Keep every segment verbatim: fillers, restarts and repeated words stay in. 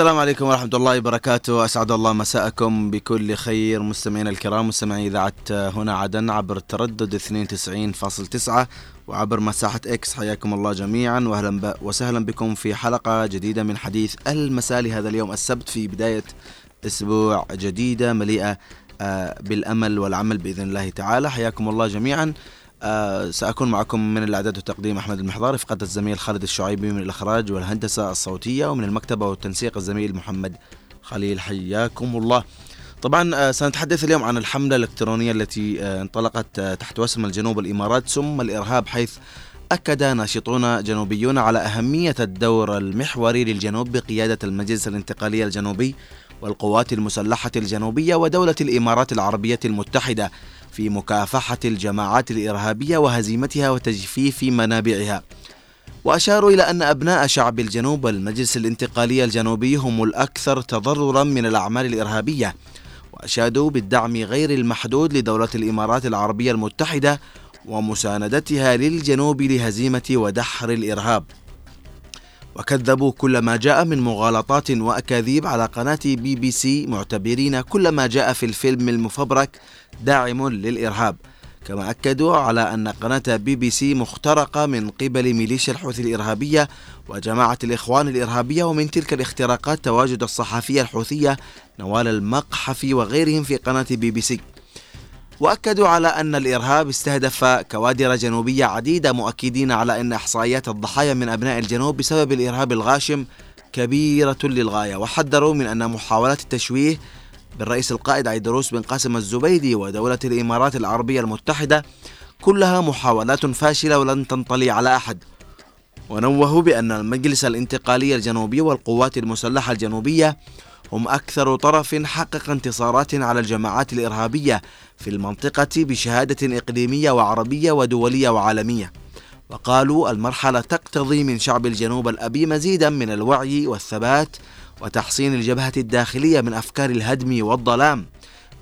السلام عليكم ورحمة الله وبركاته، أسعد الله مساءكم بكل خير مستمعينا الكرام، مستمعي إذاعة هنا عدن عبر تردد اثنين وتسعين فاصلة تسعة وعبر مساحة إكس. حياكم الله جميعا وأهلا وسهلا بكم في حلقة جديدة من حديث المساء لهذا اليوم السبت، في بداية أسبوع جديدة مليئة بالأمل والعمل بإذن الله تعالى. حياكم الله جميعا. أه سأكون معكم من الإعداد وتقديم أحمد المحضار، رفقة الزميل خالد الشعيبي، من الإخراج والهندسة الصوتية، ومن المكتبة والتنسيق الزميل محمد خليل. حياكم الله. طبعا أه سنتحدث اليوم عن الحملة الإلكترونية التي أه انطلقت أه تحت وسم الجنوب الإمارات ثم الإرهاب، حيث أكد ناشطون جنوبيون على أهمية الدور المحوري للجنوب بقيادة المجلس الانتقالي الجنوبي والقوات المسلحة الجنوبية ودولة الإمارات العربية المتحدة في مكافحة الجماعات الإرهابية وهزيمتها وتجفيف منابعها. وأشاروا إلى أن أبناء شعب الجنوب والمجلس الانتقالي الجنوبي هم الأكثر تضررا من الأعمال الإرهابية، وأشادوا بالدعم غير المحدود لدولة الإمارات العربية المتحدة ومساندتها للجنوب لهزيمة ودحر الإرهاب. وكذبوا كل ما جاء من مغالطات وأكاذيب على قناة بي بي سي، معتبرين كل ما جاء في الفيلم المفبرك داعم للإرهاب. كما أكدوا على أن قناة بي بي سي مخترقة من قبل ميليشيا الحوثي الإرهابية وجماعة الإخوان الإرهابية، ومن تلك الاختراقات تواجد الصحفية الحوثية نوال المقحفي وغيرهم في قناة بي بي سي. وأكدوا على أن الإرهاب استهدف كوادر جنوبية عديدة، مؤكدين على أن إحصائيات الضحايا من أبناء الجنوب بسبب الإرهاب الغاشم كبيرة للغاية، وحذروا من أن محاولات التشويه بالرئيس القائد عيدروس بن قاسم الزبيدي ودولة الإمارات العربية المتحدة كلها محاولات فاشلة ولن تنطلي على أحد. ونوهوا بأن المجلس الانتقالي الجنوبي والقوات المسلحة الجنوبية هم أكثر طرف حقق انتصارات على الجماعات الإرهابية في المنطقة بشهادة إقليمية وعربية ودولية وعالمية. وقالوا المرحلة تقتضي من شعب الجنوب الأبي مزيدا من الوعي والثبات وتحصين الجبهة الداخلية من أفكار الهدم والظلام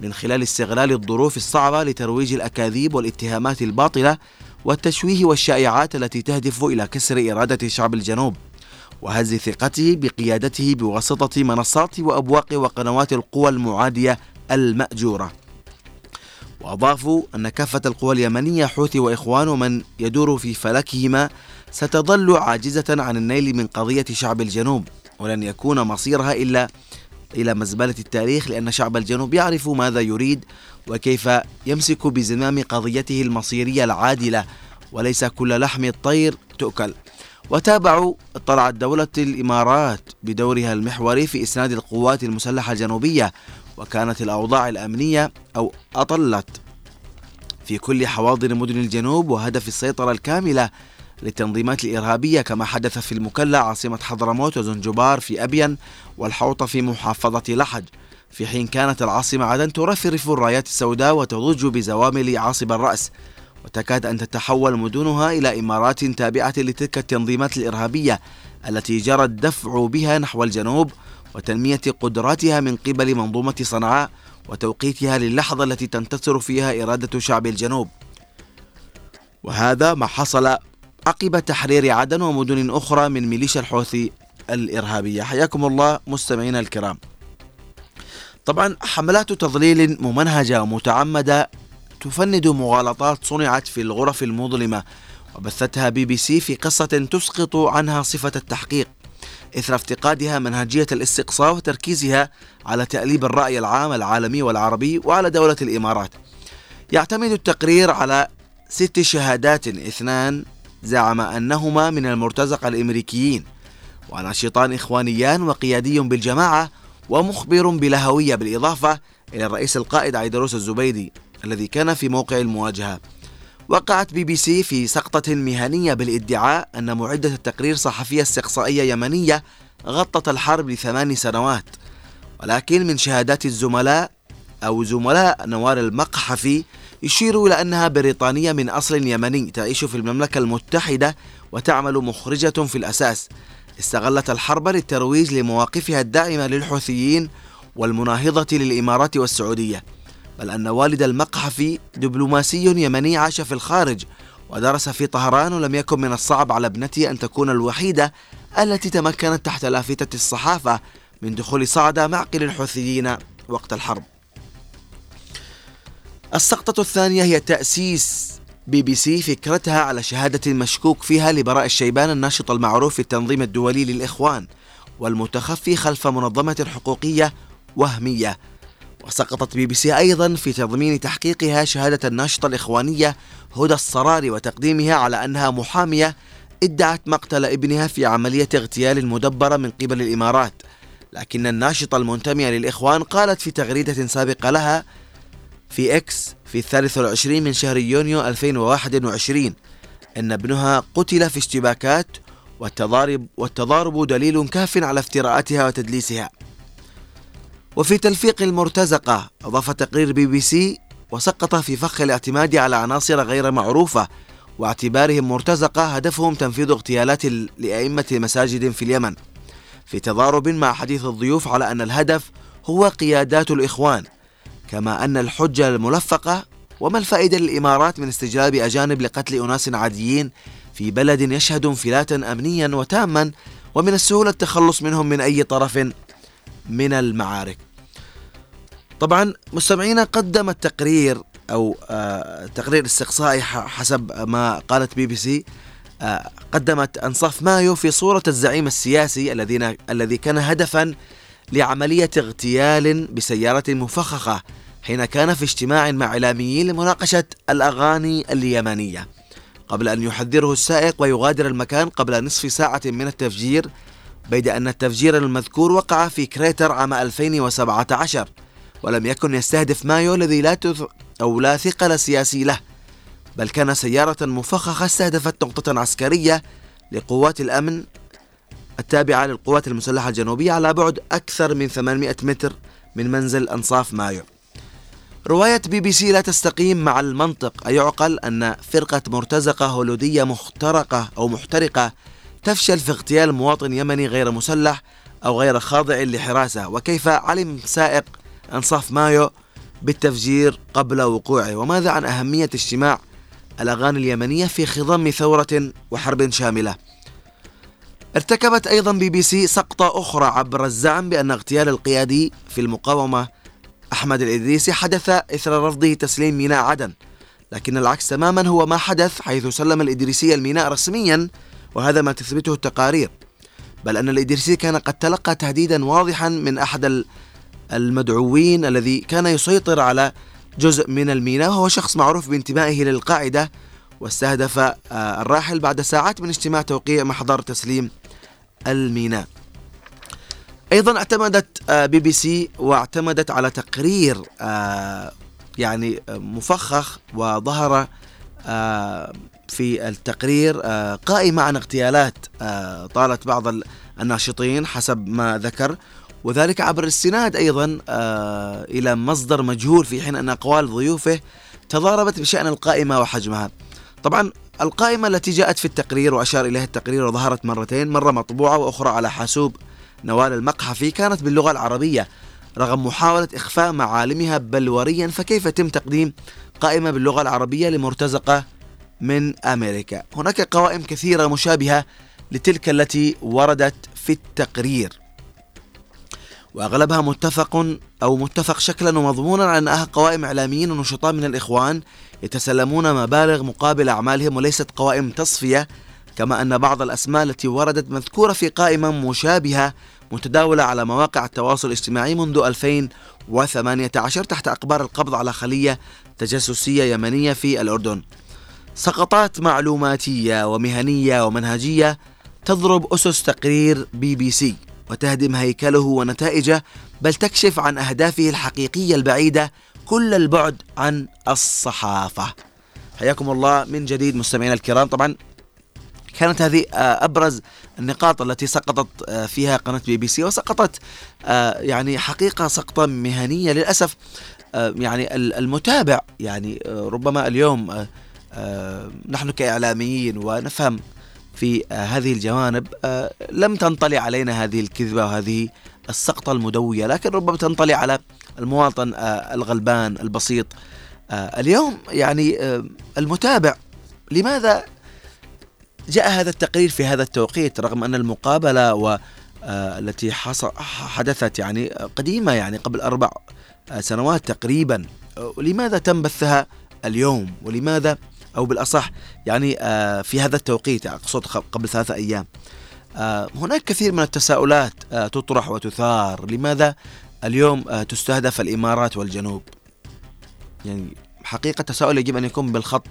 من خلال استغلال الظروف الصعبة لترويج الأكاذيب والاتهامات الباطلة والتشويه والشائعات التي تهدف إلى كسر إرادة شعب الجنوب وهز ثقته بقيادته بواسطة منصات وأبواق وقنوات القوى المعادية المأجورة. وأضافوا أن كافة القوى اليمنية حوثي وإخوان ومن يدور في فلكهما ستظل عاجزة عن النيل من قضية شعب الجنوب، ولن يكون مصيرها إلا إلى مزبلة التاريخ، لأن شعب الجنوب يعرف ماذا يريد وكيف يمسك بزمام قضيته المصيرية العادلة، وليس كل لحم الطير تؤكل. وتابعوا اطلعت دولة الإمارات بدورها المحوري في إسناد القوات المسلحة الجنوبية، وكانت الأوضاع الأمنية أو أطلت في كل حواضر مدن الجنوب وهدف السيطرة الكاملة للتنظيمات الإرهابية، كما حدث في المكلا عاصمة حضرموت وزنجبار في أبين والحوطة في محافظة لحج، في حين كانت العاصمة عدن ترفرف الرايات السوداء وتضج بزوامل عاصب الرأس، وتكاد أن تتحول مدنها إلى إمارات تابعة لتلك التنظيمات الإرهابية التي جرى الدفع بها نحو الجنوب وتنمية قدراتها من قبل منظومة صنعاء وتوقيتها للحظة التي تنتصر فيها إرادة شعب الجنوب. وهذا ما حصل عقب تحرير عدن ومدن أخرى من ميليشيا الحوثي الإرهابية. حياكم الله مستمعينا الكرام. طبعا حملات تضليل ممنهجة ومتعمدة تفند مغالطات صنعت في الغرف المظلمة وبثتها بي بي سي في قصة تسقط عنها صفة التحقيق، إثر افتقادها منهجية الاستقصاء وتركيزها على تأليب الرأي العام العالمي والعربي وعلى دولة الإمارات. يعتمد التقرير على ست شهادات، اثنان زعم أنهما من المرتزقة الأمريكيين، وناشطان إخوانيان وقيادي بالجماعة ومخبر بلهوية، بالإضافة إلى الرئيس القائد عيدروس الزبيدي الذي كان في موقع المواجهة. وقعت بي بي سي في سقطة مهنية بالادعاء أن معدة التقرير صحفية استقصائية يمنية غطت الحرب لثمان سنوات، ولكن من شهادات الزملاء أو زملاء نوال المقحفي يشير إلى أنها بريطانية من أصل يمني تعيش في المملكة المتحدة وتعمل مخرجة في الأساس، استغلت الحرب للترويج لمواقفها الداعمة للحوثيين والمناهضة للإمارات والسعودية، بل أن والد المقحفي دبلوماسي يمني عاش في الخارج ودرس في طهران، ولم يكن من الصعب على ابنته أن تكون الوحيدة التي تمكنت تحت لافتة الصحافة من دخول صعدة معقل الحوثيين وقت الحرب. السقطة الثانية هي تأسيس بي بي سي فكرتها على شهادة مشكوك فيها لبراء الشيبان الناشط المعروف في التنظيم الدولي للإخوان والمتخفي خلف منظمة حقوقية وهمية. وسقطت بي بي سي أيضا في تضمين تحقيقها شهادة الناشطة الإخوانية هدى الصراري وتقديمها على أنها محامية ادعت مقتل ابنها في عملية اغتيال مدبرة من قبل الإمارات، لكن الناشطة المنتمية للإخوان قالت في تغريدة سابقة لها في إكس في الثالث والعشرين من شهر يونيو ألفين وواحد وعشرين أن ابنها قتل في اشتباكات والتضارب, والتضارب دليل كاف على افتراءاتها وتدليسها. وفي تلفيق المرتزقة أضاف تقرير بي بي سي وسقط في فخ الاعتماد على عناصر غير معروفة واعتبارهم مرتزقة هدفهم تنفيذ اغتيالات لأئمة مساجد في اليمن، في تضارب مع حديث الضيوف على أن الهدف هو قيادات الإخوان، كما أن الحجة الملفقة وما الفائدة للإمارات من استجلاب أجانب لقتل أناس عاديين في بلد يشهد انفلاتا أمنيا وتاما ومن السهولة التخلص منهم من أي طرف من المعارك. طبعا مستمعينا قدم التقرير أو تقرير استقصائي حسب ما قالت بي بي سي، قدمت أنصاف مايو في صورة الزعيم السياسي الذين الذي كان هدفا لعملية اغتيال بسيارة مفخخة حين كان في اجتماع مع إعلاميين لمناقشة الأغاني اليمنية، قبل أن يحذره السائق ويغادر المكان قبل نصف ساعة من التفجير، بيد أن التفجير المذكور وقع في كريتر عام ألفين وسبعة عشر ولم يكن يستهدف مايو الذي لا تث... أو لا ثقل سياسي له، بل كان سيارة مفخخة استهدفت نقطة عسكرية لقوات الأمن التابعة للقوات المسلحة الجنوبية على بعد أكثر من ثمانمائة متر من منزل أنصاف مايو. رواية بي بي سي لا تستقيم مع المنطق، أيعقل أن فرقة مرتزقة هولندية مخترقة أو محترقة تفشل في اغتيال مواطن يمني غير مسلح أو غير خاضع لحراسة؟ وكيف علم سائق أنصاف مايو بالتفجير قبل وقوعه؟ وماذا عن أهمية اجتماع الأغاني اليمنية في خضم ثورة وحرب شاملة؟ ارتكبت أيضا بي بي سي سقطة أخرى عبر الزعم بأن اغتيال القيادي في المقاومة أحمد الإدريسي حدث إثر رفضه تسليم ميناء عدن، لكن العكس تماما هو ما حدث، حيث سلم الإدريسي الميناء رسميا، وهذا ما تثبته التقارير، بل أن الإدريسي كان قد تلقى تهديدا واضحا من أحد المدعوين الذي كان يسيطر على جزء من الميناء، وهو شخص معروف بانتمائه للقاعدة، واستهدف الراحل بعد ساعات من اجتماع توقيع محضر تسليم الميناء. أيضا اعتمدت بي بي سي واعتمدت على تقرير يعني مفخخ، وظهر في التقرير قائمة عن اغتيالات طالت بعض الناشطين حسب ما ذكر، وذلك عبر الاستناد أيضا إلى مصدر مجهول، في حين أن أقوال ضيوفه تضاربت بشأن القائمة وحجمها. طبعا القائمة التي جاءت في التقرير وأشار إليها التقرير وظهرت مرتين، مرة مطبوعة وأخرى على حاسوب نوال المقحفي، كانت باللغة العربية رغم محاولة إخفاء معالمها بلوريا، فكيف تم تقديم قائمة باللغة العربية لمرتزقة من أمريكا؟ هناك قوائم كثيرة مشابهة لتلك التي وردت في التقرير، وأغلبها متفق أو متفق شكلا ومضمونا على أنها قوائم إعلاميين ونشطاء من الإخوان يتسلمون مبالغ مقابل أعمالهم، وليست قوائم تصفية، كما أن بعض الأسماء التي وردت مذكورة في قائمة مشابهة متداولة على مواقع التواصل الاجتماعي منذ ألفين وثمانية عشر تحت أقبار القبض على خلية تجسسية يمنية في الأردن. سقطات معلوماتية ومهنية ومنهجية تضرب أسس تقرير بي بي سي وتهدم هيكله ونتائجه، بل تكشف عن أهدافه الحقيقية البعيدة كل البعد عن الصحافة. حياكم الله من جديد مستمعينا الكرام. طبعا كانت هذه أبرز النقاط التي سقطت فيها قناة بي بي سي، وسقطت يعني حقيقة سقطة مهنية للأسف. يعني المتابع يعني ربما اليوم نحن كإعلاميين ونفهم في هذه الجوانب، لم تنطلع علينا هذه الكذبة وهذه السقطة المدوية، لكن ربما تنطلع على المواطن الغلبان البسيط. اليوم يعني المتابع، لماذا جاء هذا التقرير في هذا التوقيت رغم أن المقابلة التي حدثت يعني قديمة، يعني قبل أربع سنوات تقريبا. لماذا تم بثها اليوم؟ ولماذا أو بالأصح يعني في هذا التوقيت، أقصد قبل ثلاثة أيام؟ هناك كثير من التساؤلات تطرح وتثار. لماذا اليوم تستهدف الإمارات والجنوب؟ يعني حقيقة التساؤل يجب أن يكون بالخط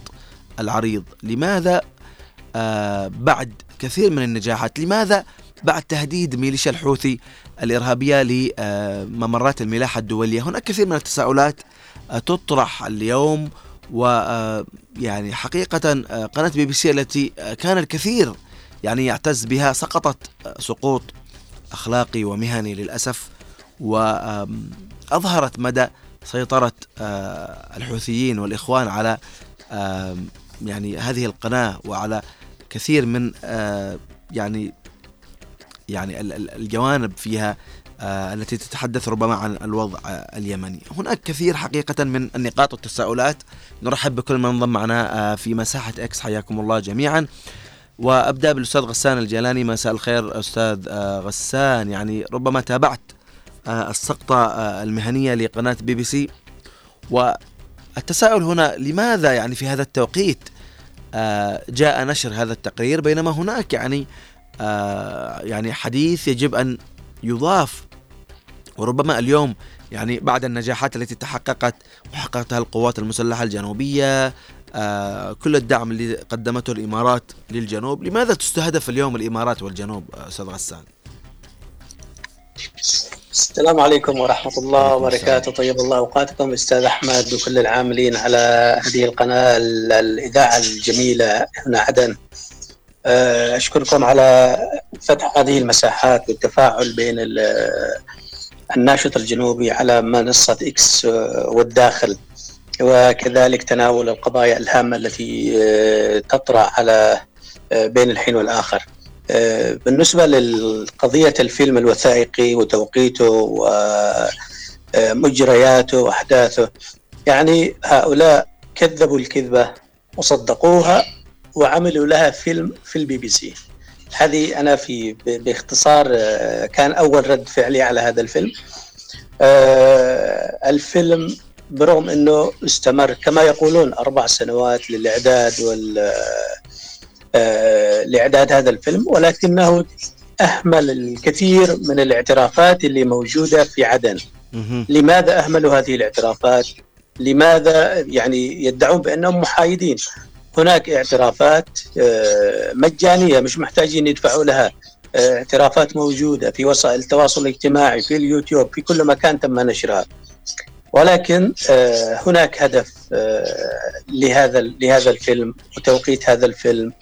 العريض. لماذا بعد كثير من النجاحات، لماذا بعد تهديد ميليشيا الحوثي الإرهابية لممرات الملاحة الدولية؟ هناك كثير من التساؤلات تطرح اليوم. ويعني حقيقة قناة بي بي سي التي كان الكثير يعني يعتز بها سقطت سقوط أخلاقي ومهني للأسف، وأظهرت مدى سيطرة الحوثيين والإخوان على يعني هذه القناة وعلى كثير من يعني يعني الجوانب فيها التي تتحدث ربما عن الوضع اليمني. هناك كثير حقيقة من النقاط والتساؤلات. نرحب بكل من انضم معنا في مساحة اكس، حياكم الله جميعا. وأبدأ بالأستاذ غسان الجلاني. مساء الخير أستاذ غسان. يعني ربما تابعت السقطة المهنية لقناة بي بي سي، والتساؤل هنا لماذا يعني في هذا التوقيت جاء نشر هذا التقرير، بينما هناك يعني يعني حديث يجب أن يضاف. وربما اليوم يعني بعد النجاحات التي تحققت وحققتها القوات المسلحة الجنوبية، كل الدعم اللي قدمته الإمارات للجنوب، لماذا تستهدف اليوم الإمارات والجنوب أستاذ غسان؟ السلام عليكم ورحمة الله وبركاته. طيب الله أوقاتكم أستاذ أحمد وكل العاملين على هذه القناة الإذاعة الجميلة هنا عدن. أشكركم على فتح هذه المساحات والتفاعل بين الناشط الجنوبي على منصة إكس والداخل، وكذلك تناول القضايا الهامة التي تطرح على بين الحين والآخر. بالنسبة لقضية الفيلم الوثائقي وتوقيته ومجرياته وأحداثه، يعني هؤلاء كذبوا الكذبة وصدقوها وعملوا لها فيلم في البي بي سي. هذه أنا في باختصار كان أول رد فعلي على هذا الفيلم. الفيلم برغم أنه استمر كما يقولون أربع سنوات للإعداد وال لإعداد هذا الفيلم، ولكنه أهمل الكثير من الاعترافات اللي موجودة في عدن. لماذا أهملوا هذه الاعترافات؟ لماذا يعني يدعون بأنهم محايدين؟ هناك اعترافات مجانية مش محتاجين يدفعوا لها، اعترافات موجودة في وسائل التواصل الاجتماعي، في اليوتيوب، في كل مكان تم نشرها. ولكن هناك هدف لهذا لهذا الفيلم وتوقيت هذا الفيلم.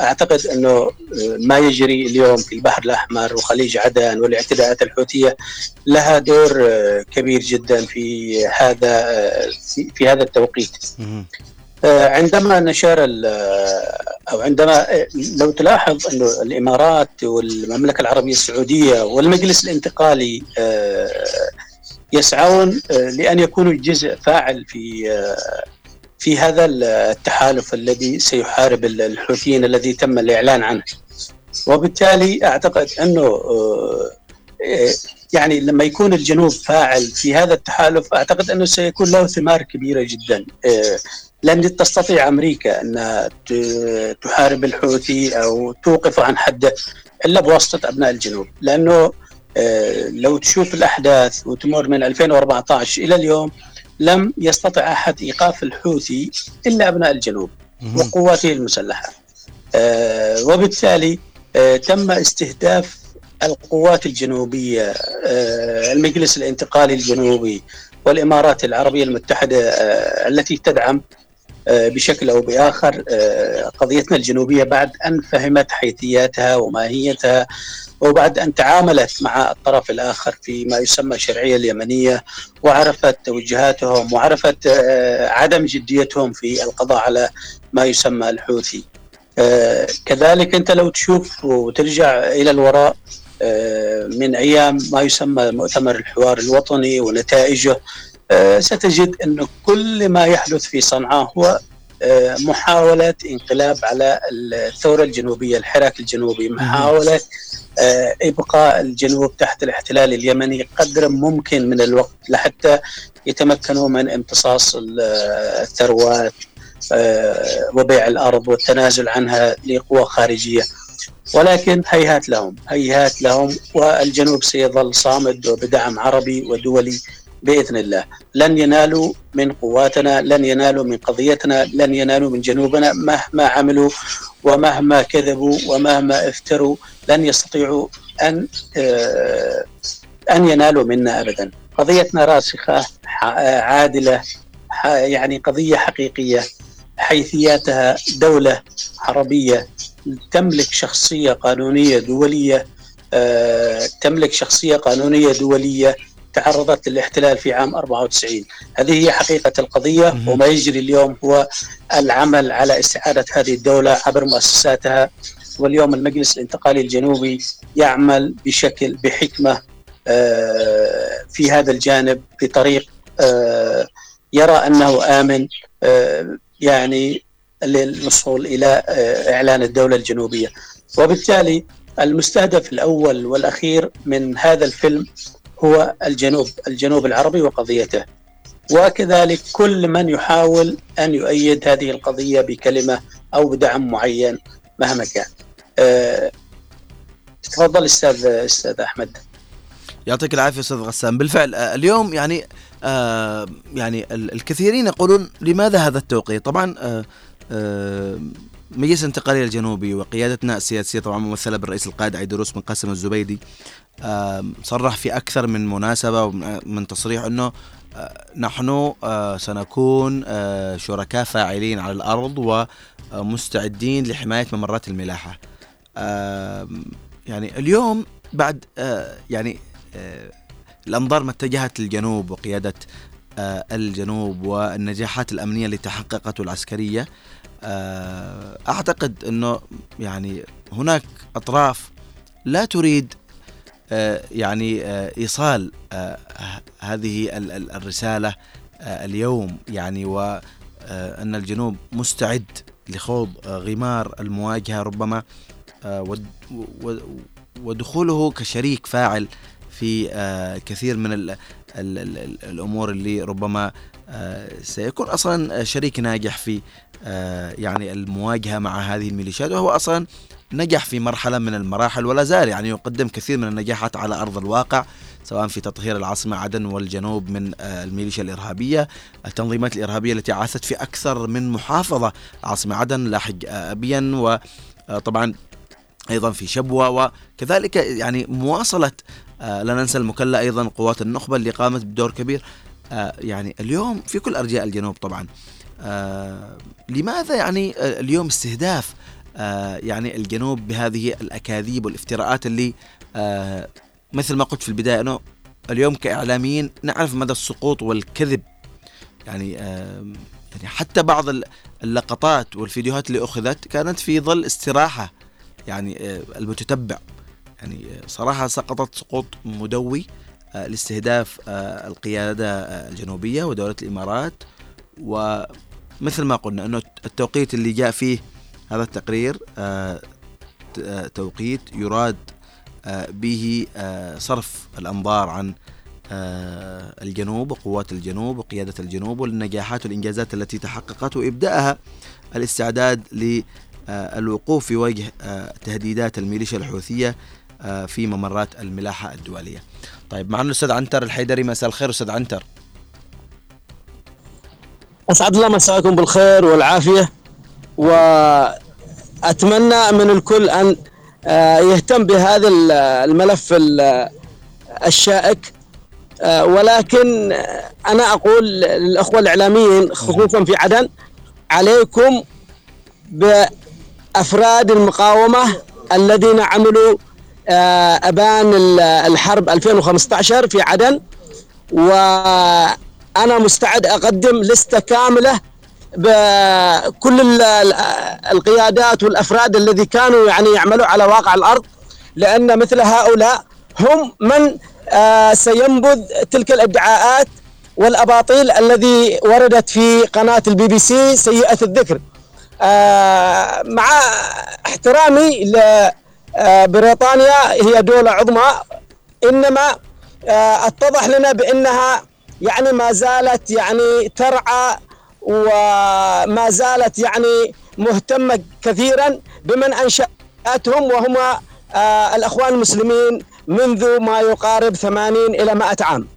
أعتقد أنه ما يجري اليوم في البحر الأحمر وخليج عدن والاعتداءات الحوثية لها دور كبير جدا في هذا في هذا التوقيت. عندما نشر أو عندما لو تلاحظ أنه الإمارات والمملكة العربية السعودية والمجلس الانتقالي يسعون لأن يكونوا جزء فاعل في في هذا التحالف الذي سيحارب الحوثيين الذي تم الإعلان عنه. وبالتالي أعتقد أنه يعني لما يكون الجنوب فاعل في هذا التحالف أعتقد أنه سيكون له ثمار كبيرة جدا. لن تستطيع أمريكا أن تحارب الحوثي أو توقف عن حده إلا بواسطة أبناء الجنوب، لأنه لو تشوف الأحداث وتمر من ألفين وأربعة عشر إلى اليوم لم يستطع أحد إيقاف الحوثي إلا أبناء الجنوب وقواته المسلحة. وبالتالي تم استهداف القوات الجنوبية، المجلس الانتقالي الجنوبي والإمارات العربية المتحدة التي تدعم بشكل أو بآخر قضيتنا الجنوبية بعد أن فهمت حيثياتها وماهيتها وبعد أن تعاملت مع الطرف الآخر فيما يسمى الشرعية اليمنية وعرفت توجهاتهم وعرفت عدم جديتهم في القضاء على ما يسمى الحوثي. كذلك أنت لو تشوف وترجع إلى الوراء من أيام ما يسمى مؤتمر الحوار الوطني ونتائجه، ستجد أن كل ما يحدث في صنعاء هو محاولة انقلاب على الثورة الجنوبية، الحراك الجنوبي، محاولة إبقاء الجنوب تحت الاحتلال اليمني قدر ممكن من الوقت لحتى يتمكنوا من امتصاص الثروات وبيع الأرض والتنازل عنها لقوى خارجية، ولكن هيهات لهم هيهات لهم والجنوب سيظل صامد وبدعم عربي ودولي بإذن الله. لن ينالوا من قواتنا، لن ينالوا من قضيتنا، لن ينالوا من جنوبنا مهما عملوا ومهما كذبوا ومهما افتروا، لن يستطيعوا أن أن ينالوا منا أبدا. قضيتنا راسخة عادلة، يعني قضية حقيقية حيثياتها دولة عربية تملك شخصية قانونية دولية تملك شخصية قانونية دولية تعرضت للاحتلال في عام أربعة وتسعين. هذه هي حقيقة القضية، وما يجري اليوم هو العمل على استعادة هذه الدولة عبر مؤسساتها. واليوم المجلس الانتقالي الجنوبي يعمل بشكل بحكمة في هذا الجانب بطريق يرى أنه آمن يعني للوصول إلى إعلان الدولة الجنوبية. وبالتالي المستهدف الأول والأخير من هذا الفيلم هو الجنوب الجنوب العربي وقضيته، وكذلك كل من يحاول أن يؤيد هذه القضية بكلمة أو بدعم معين مهما كان. أه... تفضل أستاذ أستاذ أحمد. يعطيك العافية أستاذ غسان. بالفعل اليوم يعني آه يعني الكثيرين يقولون لماذا هذا التوقيت. طبعا آه آه مجلس انتقالي الجنوبي وقيادتنا السياسية طبعا ممثلة بالرئيس القائد عيدروس بن قاسم الزبيدي آه صرح في أكثر من مناسبة ومن تصريح أنه آه نحن آه سنكون آه شركاء فاعلين على الأرض ومستعدين لحماية ممرات الملاحة. آه يعني اليوم بعد آه يعني آه الأنظار ما اتجهت للجنوب وقيادة آه الجنوب والنجاحات الأمنية اللي تحققت والعسكرية، آه أعتقد أنه يعني هناك أطراف لا تريد آه يعني آه إيصال آه هذه ال- ال- الرسالة آه اليوم، يعني وأن الجنوب مستعد لخوض آه غمار المواجهة ربما آه ود- ود- ودخوله كشريك فاعل في كثير من ال ال ال الأمور اللي ربما سيكون أصلا شريك ناجح في يعني المواجهة مع هذه الميليشيات، وهو أصلا نجح في مرحلة من المراحل ولا زال يعني يقدم كثير من النجاحات على أرض الواقع، سواء في تطهير العاصمة عدن والجنوب من الميليشيا الإرهابية، التنظيمات الإرهابية التي عاثت في أكثر من محافظة عاصمة عدن لاحق أبيا، وطبعا أيضا في شبوة، وكذلك يعني مواصلة آه لا ننسى المكلا أيضا قوات النخبة اللي قامت بدور كبير. آه يعني اليوم في كل أرجاء الجنوب طبعا آه لماذا يعني اليوم استهداف آه يعني الجنوب بهذه الأكاذيب والافتراءات اللي آه مثل ما قلت في البداية أنه اليوم كإعلاميين نعرف مدى السقوط والكذب، يعني آه يعني حتى بعض اللقطات والفيديوهات اللي أخذت كانت في ظل استراحة يعني آه المتتبع، يعني صراحة سقطت سقوط مدوي لاستهداف القيادة الجنوبية ودولة الإمارات. ومثل ما قلنا أنه التوقيت اللي جاء فيه هذا التقرير توقيت يراد به صرف الأنظار عن الجنوب وقوات الجنوب وقيادة الجنوب والنجاحات والإنجازات التي تحققت، وإبداءها الاستعداد للوقوف في وجه تهديدات الميليشيا الحوثية في ممرات الملاحة الدولية. طيب معنا الأستاذ عنتر الحيدري. مساء الخير أستاذ عنتر. أسعد الله مساءكم بالخير والعافية، وأتمنى من الكل أن يهتم بهذا الملف الشائك، ولكن أنا أقول للأخوة الإعلاميين خصوصا في عدن، عليكم بأفراد المقاومة الذين عملوا أبان الحرب ألفين وخمسة عشر في عدن، وأنا مستعد أقدم لستة كاملة بكل القيادات والأفراد الذي كانوا يعني يعملوا على واقع الأرض، لأن مثل هؤلاء هم من سينبذ تلك الإدعاءات والأباطيل الذي وردت في قناة البي بي سي سيئة الذكر. آه مع احترامي لبريطانيا هي دولة عظمى، إنما آه اتضح لنا بأنها يعني ما زالت يعني ترعى وما زالت يعني مهتمة كثيرا بمن أنشأتهم وهم آه الأخوان المسلمين منذ ما يقارب ثمانين إلى مائة عام.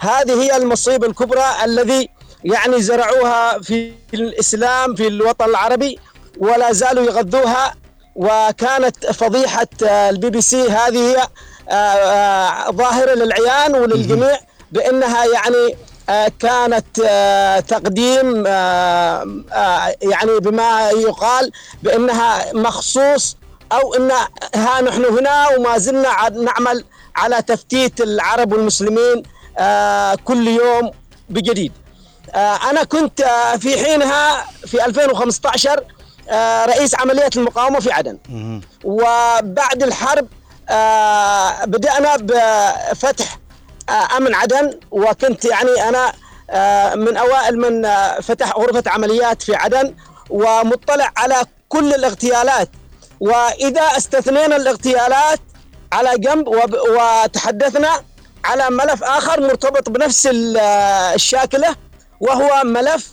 هذه هي المصيبة الكبرى الذي يعني زرعوها في الإسلام في الوطن العربي ولا زالوا يغذوها، وكانت فضيحة البي بي سي هذه هي ظاهرة للعيان وللجميع بأنها يعني كانت تقديم يعني بما يقال بأنها مخصوص أو أنها نحن هنا وما زلنا نعمل على تفتيت العرب والمسلمين كل يوم بجديد. أنا كنت في حينها في ألفين وخمسة عشر رئيس عملية المقاومة في عدن، وبعد الحرب بدأنا بفتح أمن عدن، وكنت يعني أنا من أوائل من فتح غرفة عمليات في عدن ومطلع على كل الاغتيالات، وإذا استثنينا الاغتيالات على جنب وتحدثنا على ملف آخر مرتبط بنفس الشاكلة وهو ملف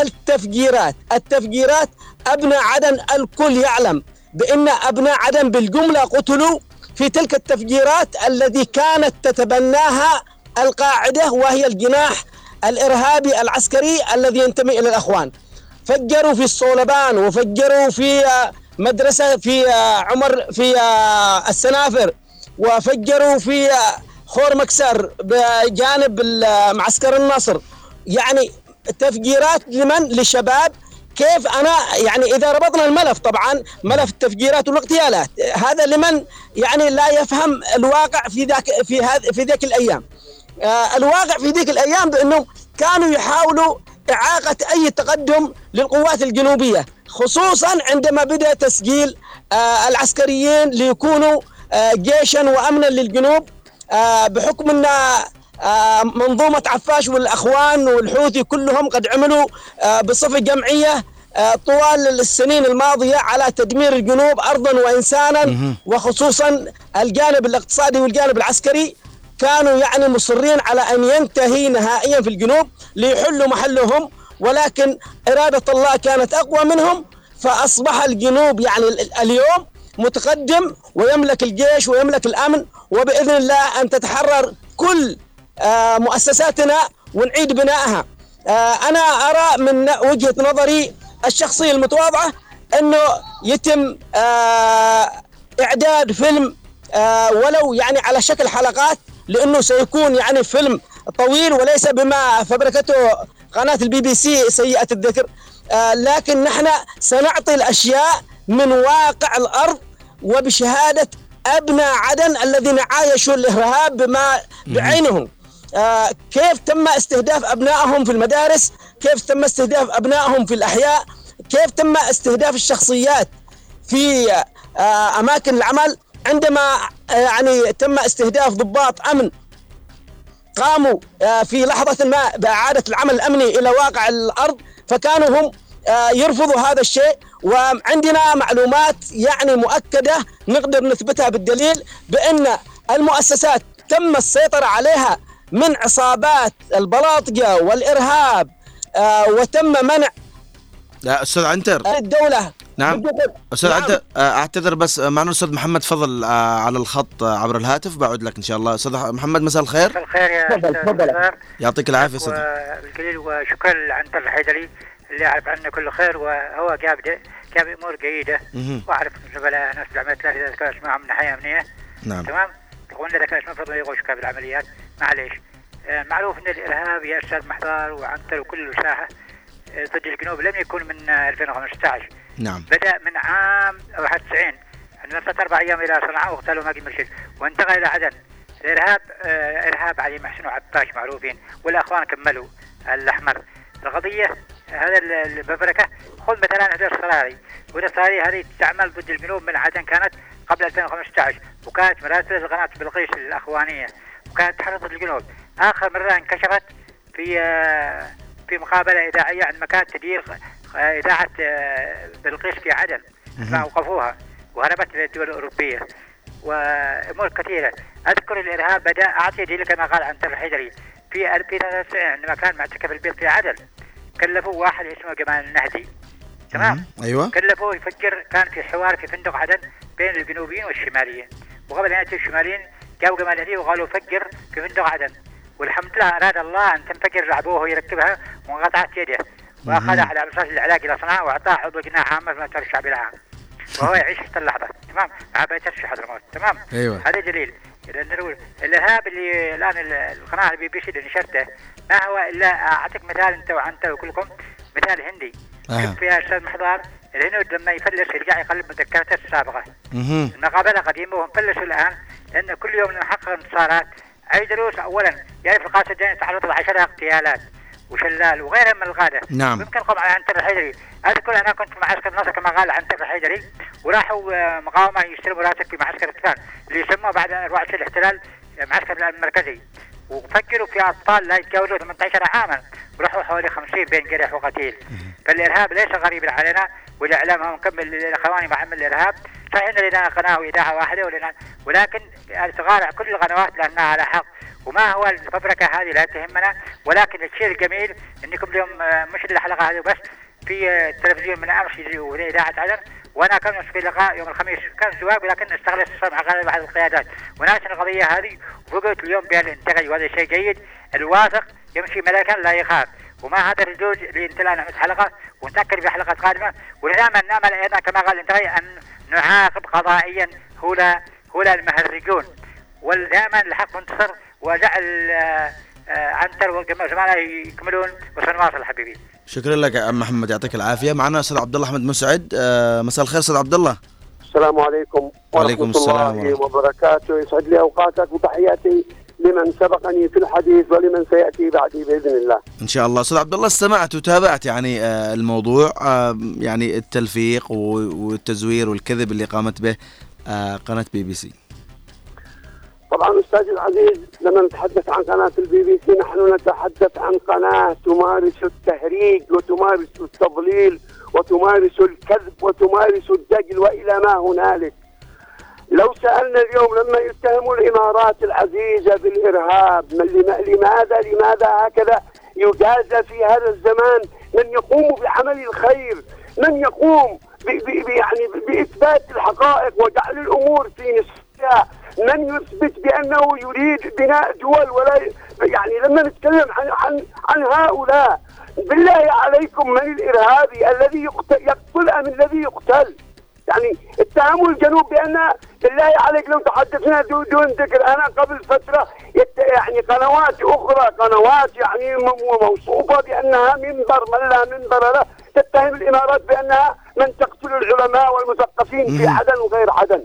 التفجيرات. التفجيرات أبناء عدن الكل يعلم بأن أبناء عدن بالجملة قتلوا في تلك التفجيرات التي كانت تتبناها القاعدة وهي الجناح الإرهابي العسكري الذي ينتمي إلى الأخوان. فجروا في الصولبان وفجروا في مدرسة في عمر في السنافر وفجروا في خور مكسر بجانب معسكر النصر. يعني تفجيرات لمن؟ للشباب. كيف أنا يعني إذا ربطنا الملف طبعا ملف التفجيرات والاغتيالات هذا لمن يعني لا يفهم الواقع في ذاك في هذ في ذيك الأيام. آه الواقع في ذيك الأيام بأنهم كانوا يحاولوا إعاقة أي تقدم للقوات الجنوبية، خصوصا عندما بدأ تسجيل آه العسكريين ليكونوا آه جيشا وأمنا للجنوب، آه بحكم أن آه منظومة عفاش والأخوان والحوثي كلهم قد عملوا آه بصفة جمعية آه طوال السنين الماضية على تدمير الجنوب أرضا وإنسانا، وخصوصا الجانب الاقتصادي والجانب العسكري كانوا يعني مصرين على أن ينتهي نهائيا في الجنوب ليحلوا محلهم، ولكن إرادة الله كانت أقوى منهم، فأصبح الجنوب يعني اليوم متقدم ويملك الجيش ويملك الأمن، وبإذن الله أن تتحرر كل آه مؤسساتنا ونعيد بنائها. آه أنا أرى من وجهة نظري الشخصية المتواضعة أنه يتم آه إعداد فيلم آه ولو يعني على شكل حلقات، لأنه سيكون يعني فيلم طويل وليس بما فبركته قناة البي بي سي سيئة الذكر، آه لكن نحن سنعطي الأشياء من واقع الأرض وبشهادة أبناء عدن الذين عايشوا الإرهاب بما بعينهم. آه كيف تم استهداف أبنائهم في المدارس، كيف تم استهداف أبنائهم في الأحياء، كيف تم استهداف الشخصيات في آه أماكن العمل. عندما يعني تم استهداف ضباط أمن قاموا آه في لحظة ما بإعادة العمل الأمني إلى واقع الأرض، فكانوا هم آه يرفضوا هذا الشيء، وعندنا معلومات يعني مؤكدة نقدر نثبتها بالدليل بأن المؤسسات تم السيطرة عليها من عصابات البلاطجة والإرهاب، آه وتم منع. لا أستاذ عنتر الدولة. نعم أستاذ نعم. عنتر أعتذر بس معنا الأستاذ محمد فضل على الخط عبر الهاتف، بعود لك إن شاء الله. أستاذ محمد مساء الخير. مساء الخير يا أستاذ، يعطيك العافية أستاذ الكليل، وشكرا لعنتر الحيدري اللي أعرف عنه كل خير، وهو جاب جاب أمور جيدة، وأعرف زملاء ناس العمليات لا تذكر اسمهم من ناحية أمنية. نعم تمام، تقول لي ذكر اسمهم المفروض يغوش كاب العمليات معليش. معروف ان الارهاب يا استاذ محضار وعنتر وكل ساحه ضد الجنوب لم يكن من ألفين وخمسة عشر. نعم بدا من عام واحد وتسعين عندما وصلت اربع ايام الى صنعاء واغتالوا ماجد مرشد وانتقل الى عدن. الارهاب ارهاب علي محسن وعطاش معروفين، والاخوان كملوا الاحمر. القضيه هذا البفركه، خذ مثلا هدى الصراري. هدى الصراري هذه تستعمل ضد الجنوب من عدن، كانت قبل ألفين وخمسة عشر، وكانت مراسله قناه بلقيس الاخوانيه، وكانت تحرض الجنوب. آخر مرة انكشفت في في مقابله اذاعيه عن مكان تدير اذاعه بلقيس في عدن ما اوقفوها وهربت للدول الاوروبيه وامور كثيره. اذكر الارهاب بدا اعطي دليل كما قال عنتر الحيدري في ألفين وثلاثة عندما كان معتكف البيت في عدن كلفوا واحد اسمه جمال النهدي تمام ايوه كلفوه يفكر. كان في حوار في فندق عدن بين الجنوبيين والشماليين وقبل ان ياتوا الشماليين جاءوا جمال النهدي وقالوا فكر في فندق عدن والحمد لله اراد الله ان تنفجر لعبوه ويركبها وانقطعت يده واخذها على اساس العلاج الى صنعاء واعطاه عضو جناح عامه في مؤتمر الشعبي العام وهو يعيش حتى اللحظه تمام عبايه ترشح حضرموت تمام أيوة. هذا دليل الارهاب اللي الان القناه البي بي سي اللي نشرته ما هو الا اعطيك مثال انت وعنت وكلكم مثال هندي آه. شوف يا استاذ محضار الهنود لما يفلس يرجع يقلب مذكراته السابقه المقابله قديمه وهم فلسوا الان لان كل يوم نحقق انتصارات. عيدروس اولا يعرف القاصدين تعرضوا لعشرة اغتيالات وشلال وغيرها من القاده نعم. يمكنكم على عنتر الحيدري. اذكر انا كنت في معسكر نصر كما قال عنتر الحيدري وراحوا مقاومه يشتروا مراتب في معسكر الكتان اللي يسموه بعد أربعة وعشرين الاحتلال معسكر المركزي وفكروا في اطفال لا يتجاوزوا ثمانية عشر عاما وراحوا حوالي خمسين بين جريح وقتيل. فالارهاب ليس غريبا علينا والاعلام هو مكمل الاخواني مع عمل الارهاب. صحيح ان لنا قناه واذاعه واحده ولنا ولكن تغارع كل القنوات لانها على حق وما هو الفبركه هذه لا تهمنا. ولكن الشيء الجميل انكم اليوم مش الحلقه هذه بس في التلفزيون من امس وفي اذاعه عدن وانا كان في لقاء يوم الخميس كان جواب ولكن استغلت السمع غير بعض القيادات وناشر القضيه هذه وفقت اليوم بها الانتقال وهذا شيء جيد. الواثق يمشي ملكا لا يخاف وما هذا الردود اللي انت الان عملت حلقه ونتاكد في حلقه قادمه ولذا نامل ايضا كما قال الانتقال ان نعاقب قضائيا هؤلاء هؤلاء المهرجون ودائما الحق منتصر وجعل عنتر وجماعه يكملون وسنواصل حبيبي. شكرا لك يا محمد يعطيك العافيه. معنا استاذ عبد الله احمد مسعد. مساء الخير استاذ عبد الله. السلام عليكم وعليكم السلام ورحمه الله وبركاته. يسعد لي اوقاتك وتحياتي لمن سبقني في الحديث ولمن سياتي بعدي باذن الله ان شاء الله. استاذ عبد الله استمعت وتابعت يعني الموضوع يعني التلفيق والتزوير والكذب اللي قامت به قناه بي بي سي. طبعا أستاذ العزيز لما نتحدث عن قناة البي بي سي نحن نتحدث عن قناة تمارس التهريج وتمارس التضليل وتمارس الكذب وتمارس الدجل وإلى ما هنالك. لو سألنا اليوم لما يتهموا الإمارات العزيزة بالإرهاب لماذا لماذا هكذا يجازى في هذا الزمان من يقوم بعمل الخير من يقوم يعني بإثبات الحقائق وجعل الأمور في نصفها من يثبت بأنه يريد بناء دول ولا يعني لما نتكلم عن عن, عن هؤلاء بالله عليكم من الإرهابي الذي يقتل أم الذي يقتل؟ يعني اتهموا الجنوب بأن بالله عليك لو تحدثنا دون ذكر أنا قبل فترة يعني قنوات أخرى قنوات يعني موصوفة بأنها منبر من لا منبر له تتهم الإمارات بأنها من تقتل العلماء والمثقفين في عدن وغير عدن.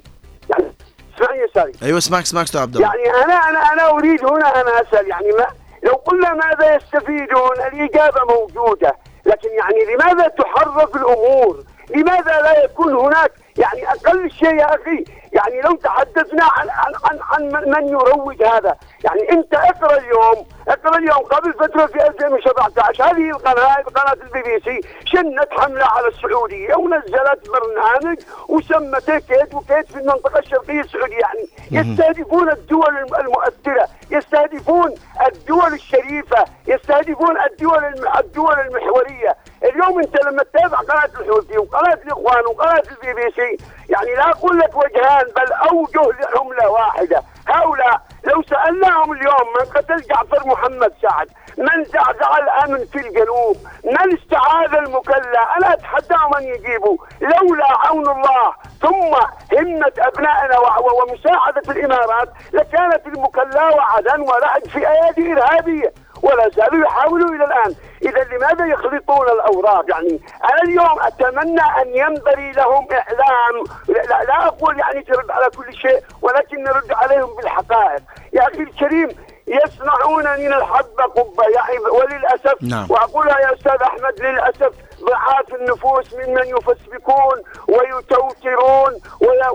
يعني اسمعني ساري. ايوه اسمعك اسمعك استاذ عبد الله. يعني انا انا انا اريد هنا انا اسال يعني ما لو قلنا ماذا يستفيدون الاجابه موجوده لكن يعني لماذا تحرف الامور؟ لماذا لا يكون هناك يعني اقل شيء يا اخي يعني لو تحدثنا عن عن عن, عن من يروج هذا يعني انت اقرا اليوم اقرا اليوم قبل فتره في ألفين وسبعة عشر هذه القناه قناه البي بي سي شنت حمله على السعوديه ونزلت برنامج وسمته كيد وكيد في المنطقه الشرقيه السعوديه يعني يستهدفون الدول المؤثره يستهدفون الدول الشريفه يستهدفون الدول الدول المحوريه. اليوم انت لما تتابع قناه الحوثي وقناه الاخوان وقناه البي بي سي يعني لا اقول لك وجهان بل اوجه لعمله واحده. هؤلاء لو سالناهم اليوم من قتل جعفر محمد سعد من زعزع الامن في الجنوب من استعاذ المكلا انا اتحدى من يجيبوا لولا عون الله ثم همه ابنائنا ومساعده الامارات لكانت المكلا وعدن ولعب في ايادي ارهابيه ولا زالوا يحاولوا إلى الآن. إذا لماذا يخلطون الأوراق؟ يعني أنا اليوم أتمنى أن ينبري لهم إعلام لا, لا أقول يعني ترد على كل شيء ولكن نرد عليهم بالحقائق. يا أخي الكريم يصنعون من الحبة قبة يعني وللأسف نعم. وأقولها يا أستاذ أحمد للأسف ضعاف النفوس ممن يفسبكون ويتوترون ولا,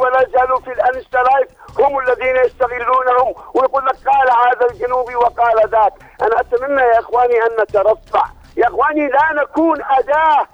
ولا زالوا في الأنستا لايف هم الذين يستغلونهم ويقول لك قال هذا الجنوبي وقال ذاك. أنا أتمنى يا أخوان الترصع. يا إخواني لا نكون أداة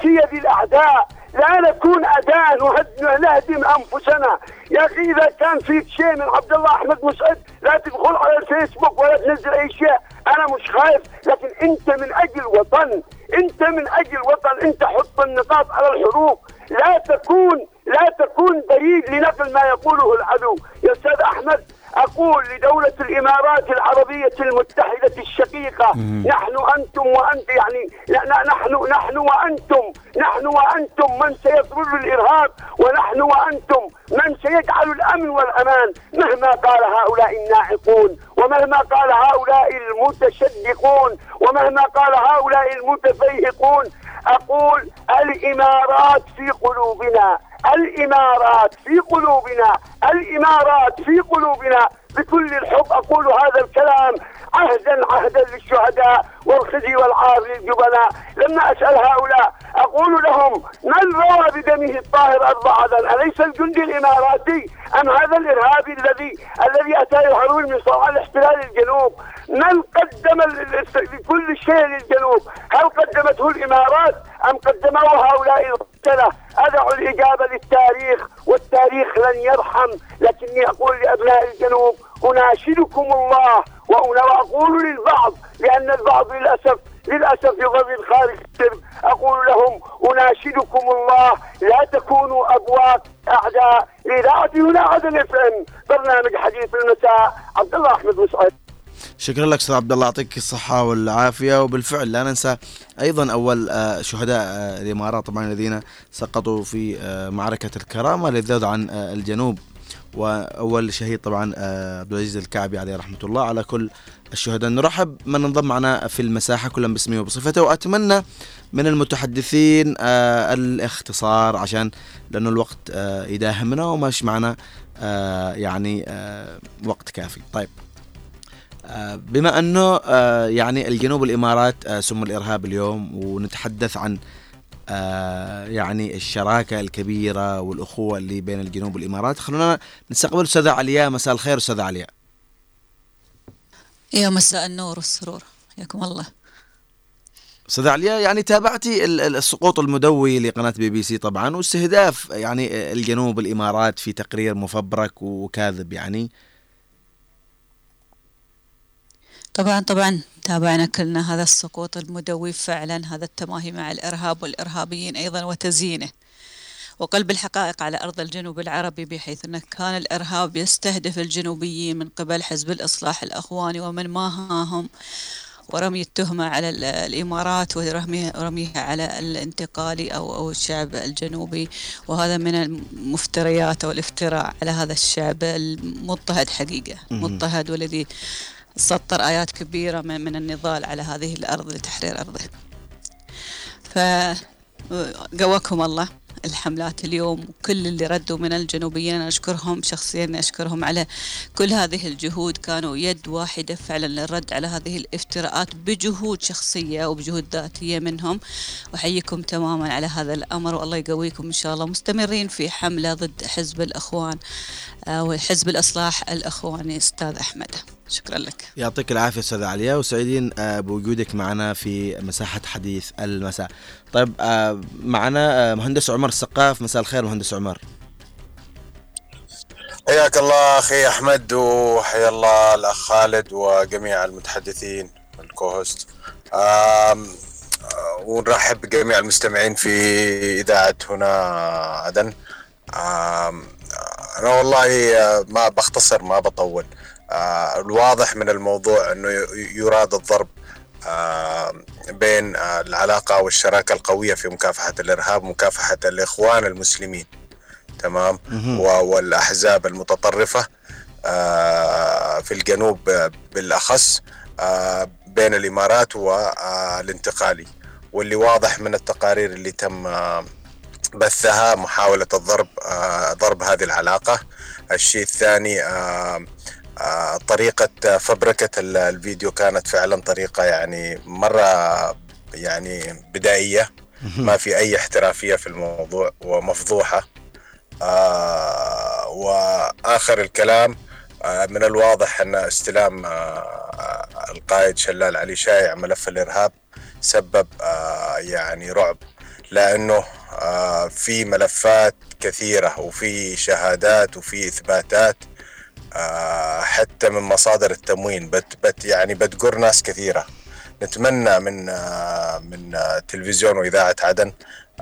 في يد الأعداء، لا نكون أداة نهدم أنفسنا. يا أخي إذا كان فيك شيء من عبد الله احمد مسعد لا تدخل على الفيسبوك ولا تنزل أي شيء، أنا مش خايف، لكن أنت من أجل وطن، أنت من أجل وطن، أنت حط النقاط على الحروف، لا تكون لا تكون بريد لنقل ما يقوله العدو. يا أستاذ أحمد أقول لدولة الإمارات العربية المتحدة الشقيقة، نحن أنتم وأنت يعني نحن نحن وأنتم نحن وأنتم من سيطرد الإرهاب، ونحن وأنتم من سيجعل الأمن والأمان مهما قال هؤلاء الناعقون، ومهما قال هؤلاء المتشدقون، ومهما قال هؤلاء المتفيهقون. أقول الإمارات في قلوبنا، الإمارات في قلوبنا، الإمارات في قلوبنا. بكل الحب أقول هذا الكلام عهدا عهدا للشهداء والخزي والعار للجبناء. لما أسأل هؤلاء أقول لهم من روى بدمه الطاهر أربعة، أليس الجندي الإماراتي أم هذا الإرهابي الذي الذي أتى يهرول من صوان احتلال الجنوب؟ من قدم كل شيء للجنوب؟ هل قدمته الإمارات أم قدمه هؤلاء القتلة؟ أدع الإجابة للتاريخ، والتاريخ لن يرحم. لكني أقول لأبناء الجنوب أناشدكم الله، وأقول للبعض لأن البعض للأسف للأسف يغضب خارج السرب، أقول لهم أناشدكم الله لا تكونوا أبواق أعداء. لإذاعة هنا عدن إف إم، برنامج حديث المساء، عبد الله أحمد مسعد. شكرا لك أستاذ عبد الله، يعطيك الصحة والعافية. وبالفعل لا ننسى أيضا أول شهداء الإمارات طبعا الذين سقطوا في معركة الكرامة للذود عن الجنوب، وأول شهيد طبعا عبد العزيز الكعبي عليه رحمة الله. على كل الشهداء نرحب من انضم معنا في المساحة كلا باسمه وبصفته، وأتمنى من المتحدثين الاختصار عشان لأنه الوقت يداهمنا وماش معنا يعني وقت كافي. طيب بما أنه يعني الجنوب الإمارات سم الإرهاب اليوم، ونتحدث عن يعني الشراكة الكبيرة والأخوة اللي بين الجنوب والإمارات، خلونا نستقبل أستاذة علياء. مساء الخير أستاذة علياء. يا مساء النور والسرور، حياكم الله أستاذة علياء. يعني تابعتي السقوط المدوي لقناة بي بي سي طبعا، واستهداف يعني الجنوب والإمارات في تقرير مفبرك وكاذب يعني. طبعا طبعا تابعنا كلنا هذا السقوط المدوي، فعلا هذا التماهي مع الإرهاب والإرهابيين أيضا وتزيينه وقلب الحقائق على أرض الجنوب العربي، بحيث أن كان الإرهاب يستهدف الجنوبيين من قبل حزب الإصلاح الأخواني ومن ماهاهم، ورمي التهمة على الإمارات ورميها على الانتقالي أو أو الشعب الجنوبي. وهذا من المفتريات والافتراء على هذا الشعب المضطهد حقيقة، مضطهد، والذي سطر آيات كبيرة من النضال على هذه الأرض لتحرير أرضه. فقواكم الله الحملات اليوم وكل اللي ردوا من الجنوبيين، أنا أشكرهم شخصيا، أشكرهم على كل هذه الجهود، كانوا يد واحدة فعلا للرد على هذه الافتراءات بجهود شخصية وبجهود ذاتية منهم. وحييكم تماما على هذا الأمر، والله يقويكم إن شاء الله، مستمرين في حملة ضد حزب الأخوان وحزب الإصلاح الأخواني. أستاذ أحمد شكرا لك، يعطيك العافية أستاذ علياء، وسعيدين بوجودك معنا في مساحة حديث المساء. طيب معنا مهندس عمر الثقاف. مساء الخير مهندس عمر. حياك الله أخي أحمد، وحيا الله الأخ خالد وجميع المتحدثين الكوهوست، ونرحب بجميع المستمعين في إذاعة هنا عدن. أنا والله ما بختصر ما بطول، الواضح من الموضوع أنه يراد الضرب بين العلاقة والشراكة القوية في مكافحة الإرهاب ومكافحة الإخوان المسلمين، تمام، والأحزاب المتطرفة في الجنوب بالأخص بين الإمارات والانتقالي، واللي واضح من التقارير اللي تم بثها محاولة الضرب ضرب هذه العلاقة. الشيء الثاني طريقة فبركة الفيديو كانت فعلا طريقة يعني مرة يعني بدائية، ما في أي احترافية في الموضوع ومفضوحة. وآخر الكلام من الواضح أن استلام القائد شلال علي شايع ملف الإرهاب سبب يعني رعب، لأنه في ملفات كثيرة وفي شهادات وفي إثباتات حتى من مصادر التموين بت بت يعني بتقر ناس كثيرة. نتمنى من من تلفزيون وإذاعة عدن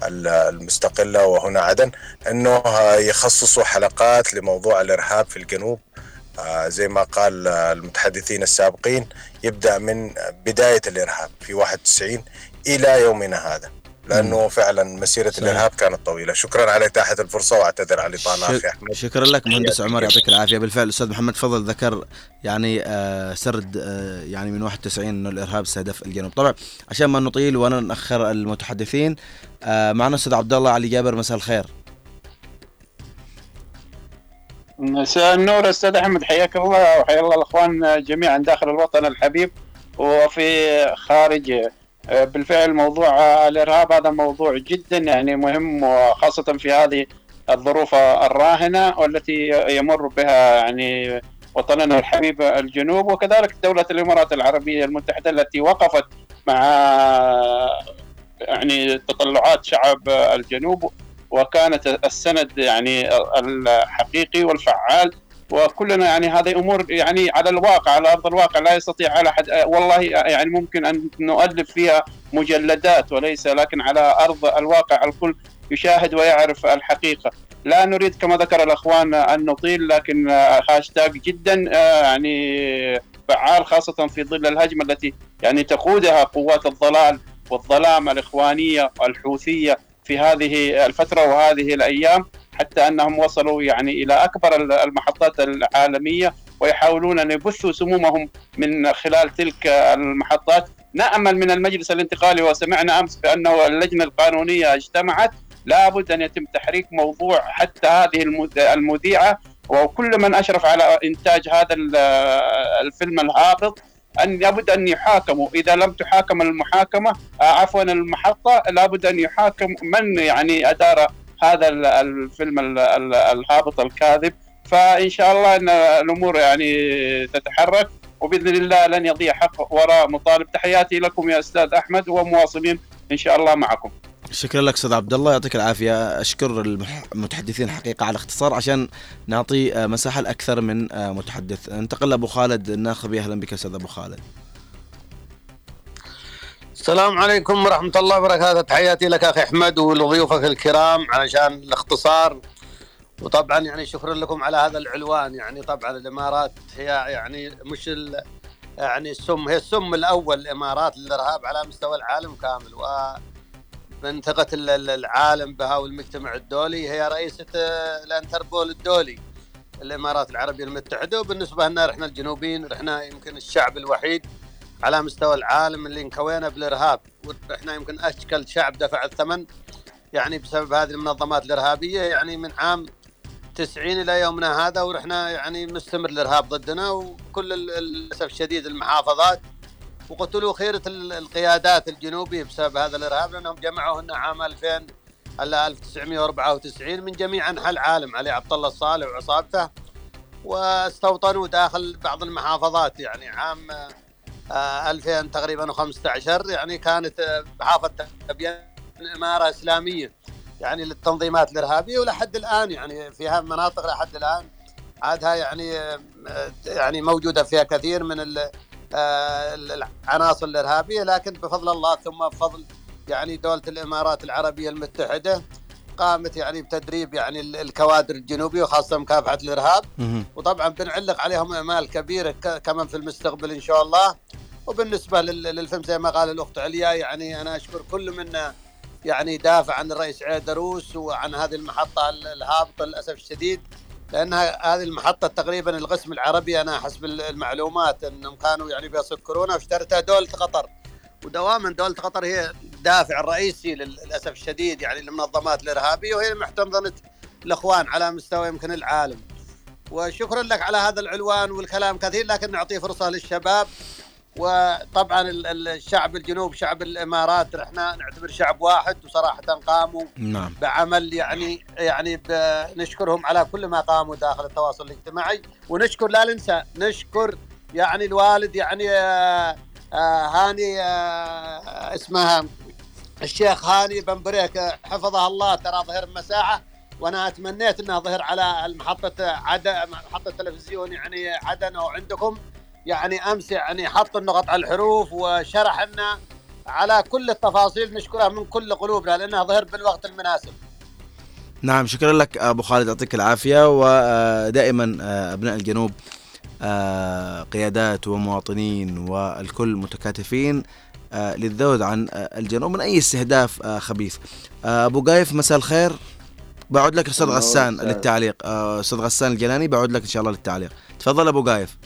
المستقلة وهنا عدن أنه يخصصوا حلقات لموضوع الإرهاب في الجنوب، زي ما قال المتحدثين السابقين يبدأ من بداية الإرهاب في واحد وتسعين إلى يومنا هذا، لأنه فعلا مسيرة صحيح. الإرهاب كانت طويلة. شكرا على إتاحة الفرصة وأعتذر على الإطالة. شك... شكرا لك مهندس عمر، يعطيك العافية. بالفعل أستاذ محمد فضل ذكر يعني آه سرد آه يعني من واحد وتسعين أنه الإرهاب استهدف الجنوب. طبعا عشان ما نطيل وأنا نأخر المتحدثين، آه معنا أستاذ عبد الله علي جابر. مساء الخير. مساء النور أستاذ أحمد، حياك الله وحيا الله الأخوان جميعا داخل الوطن الحبيب وفي خارجه. بالفعل موضوع الإرهاب هذا موضوع جدا يعني مهم، وخاصة في هذه الظروف الراهنة والتي يمر بها يعني وطننا الحبيب الجنوب، وكذلك دولة الإمارات العربية المتحدة التي وقفت مع يعني تطلعات شعب الجنوب وكانت السند يعني الحقيقي والفعال. وكلنا يعني هذه امور يعني على الواقع على ارض الواقع لا يستطيع على حد والله يعني ممكن ان نؤلف فيها مجلدات وليس، لكن على ارض الواقع الكل يشاهد ويعرف الحقيقه. لا نريد كما ذكر الاخوان ان نطيل، لكن هاشتاج جدا يعني فعال خاصه في ظل الهجمه التي يعني تقودها قوات الضلال والظلامه الاخوانيه الحوثيه في هذه الفتره وهذه الايام، حتى أنهم وصلوا يعني إلى أكبر المحطات العالمية ويحاولون أن يبثوا سمومهم من خلال تلك المحطات. نأمل من المجلس الانتقالي، وسمعنا أمس بأنه اللجنة القانونية اجتمعت، لابد أن يتم تحريك موضوع حتى هذه المذيعة وكل من أشرف على إنتاج هذا الفيلم الهابط أن لابد أن يحاكموا. إذا لم تحاكم المحاكمة عفوا المحطة، لابد أن يحاكم من يعني أدار هذا الفيلم الهابط الكاذب. فإن شاء الله أن الأمور يعني تتحرك وبإذن الله لن يضيع حق وراء مطالب. تحياتي لكم يا أستاذ أحمد ومواصلين إن شاء الله معكم. شكرا لك أستاذ عبد الله، يعطيك العافية. أشكر المتحدثين حقيقة على اختصار عشان نعطي مساحة لأكثر من متحدث. انتقل أبو خالد الناخب. أهلا بك أستاذ أبو خالد. السلام عليكم ورحمة الله وبركاته. تحياتي لك أخي أحمد ولضيوفك الكرام علشان الاختصار. وطبعا يعني شكرا لكم على هذا العنوان. يعني طبعا الإمارات هي يعني مش يعني السم، هي السم الأول الإمارات للإرهاب على مستوى العالم كامل، ومن ثقة العالم بها والمجتمع الدولي هي رئيسة الانتربول الدولي الإمارات العربية المتحدة. وبالنسبة لنا رحنا الجنوبيين رحنا يمكن الشعب الوحيد على مستوى العالم اللي انكوينا بالإرهاب، وإحنا يمكن أشكل شعب دفع الثمن يعني بسبب هذه المنظمات الإرهابية يعني من عام تسعين إلى يومنا هذا، ورحنا يعني مستمر الإرهاب ضدنا وكل للأسف الشديد المحافظات وقتلوا خيرة القيادات الجنوبية بسبب هذا الإرهاب، لأنهم جمعوا هنا عام ألفين إلى ألف وتسعمائة وأربعة وتسعين من جميع أنحاء العالم علي عبد الله الصالح وعصابته، واستوطنوا داخل بعض المحافظات. يعني عام ألفين تقريبا وخمسة عشر يعني كانت محافظة أبيان إمارة إسلامية يعني للتنظيمات الإرهابية، ولحد الآن يعني فيها مناطق لحد الآن عادها يعني يعني موجودة فيها كثير من العناصر الإرهابية، لكن بفضل الله ثم بفضل يعني دولة الإمارات العربية المتحدة قامت يعني بتدريب يعني الكوادر الجنوبية وخاصة مكافحة الإرهاب. وطبعا بنعلق عليهم أمال كبيرة كمان في المستقبل إن شاء الله. وبالنسبة للفيلم زي ما قال الأخت علياء، يعني أنا أشكر كل منا يعني دافع عن الرئيس عيدروس وعن هذه المحطة الهابطة للأسف الشديد، لأنها هذه المحطة تقريبا القسم العربي أنا حسب المعلومات أنهم كانوا يعني بيسكرونها واشترتها دولة قطر، ودواما دولة قطر هي الدافع الرئيسي للأسف الشديد يعني للمنظمات الإرهابية، وهي محتضنة الإخوان على مستوى يمكن العالم. وشكرا لك على هذا العنوان والكلام كثير، لكن نعطيه فرصة للشباب. وطبعا الشعب الجنوب شعب الإمارات احنا نعتبر شعب واحد، وصراحة قاموا نعم. بعمل يعني يعني نشكرهم على كل ما قاموا داخل التواصل الاجتماعي، ونشكر لا ننسى نشكر يعني الوالد يعني آه آه هاني آه اسمها الشيخ هاني بن بريك حفظه الله، ترى ظهر مساحة، وانا اتمنيت انها ظهر على المحطة عدن، محطة التلفزيون يعني عدن او عندكم يعني امس، يعني حط النقط على الحروف وشرح لنا على كل التفاصيل، نشكره من كل قلوبنا لانها ظهر بالوقت المناسب. نعم شكرا لك ابو خالد، يعطيك العافية. ودائما ابناء الجنوب قيادات ومواطنين والكل متكاتفين للذود عن الجنوب من اي استهداف خبيث. ابو قايف مساء الخير، بعود لك استاذ غسان للتعليق، استاذ غسان الجلاني بعود لك ان شاء الله للتعليق. تفضل ابو قايف.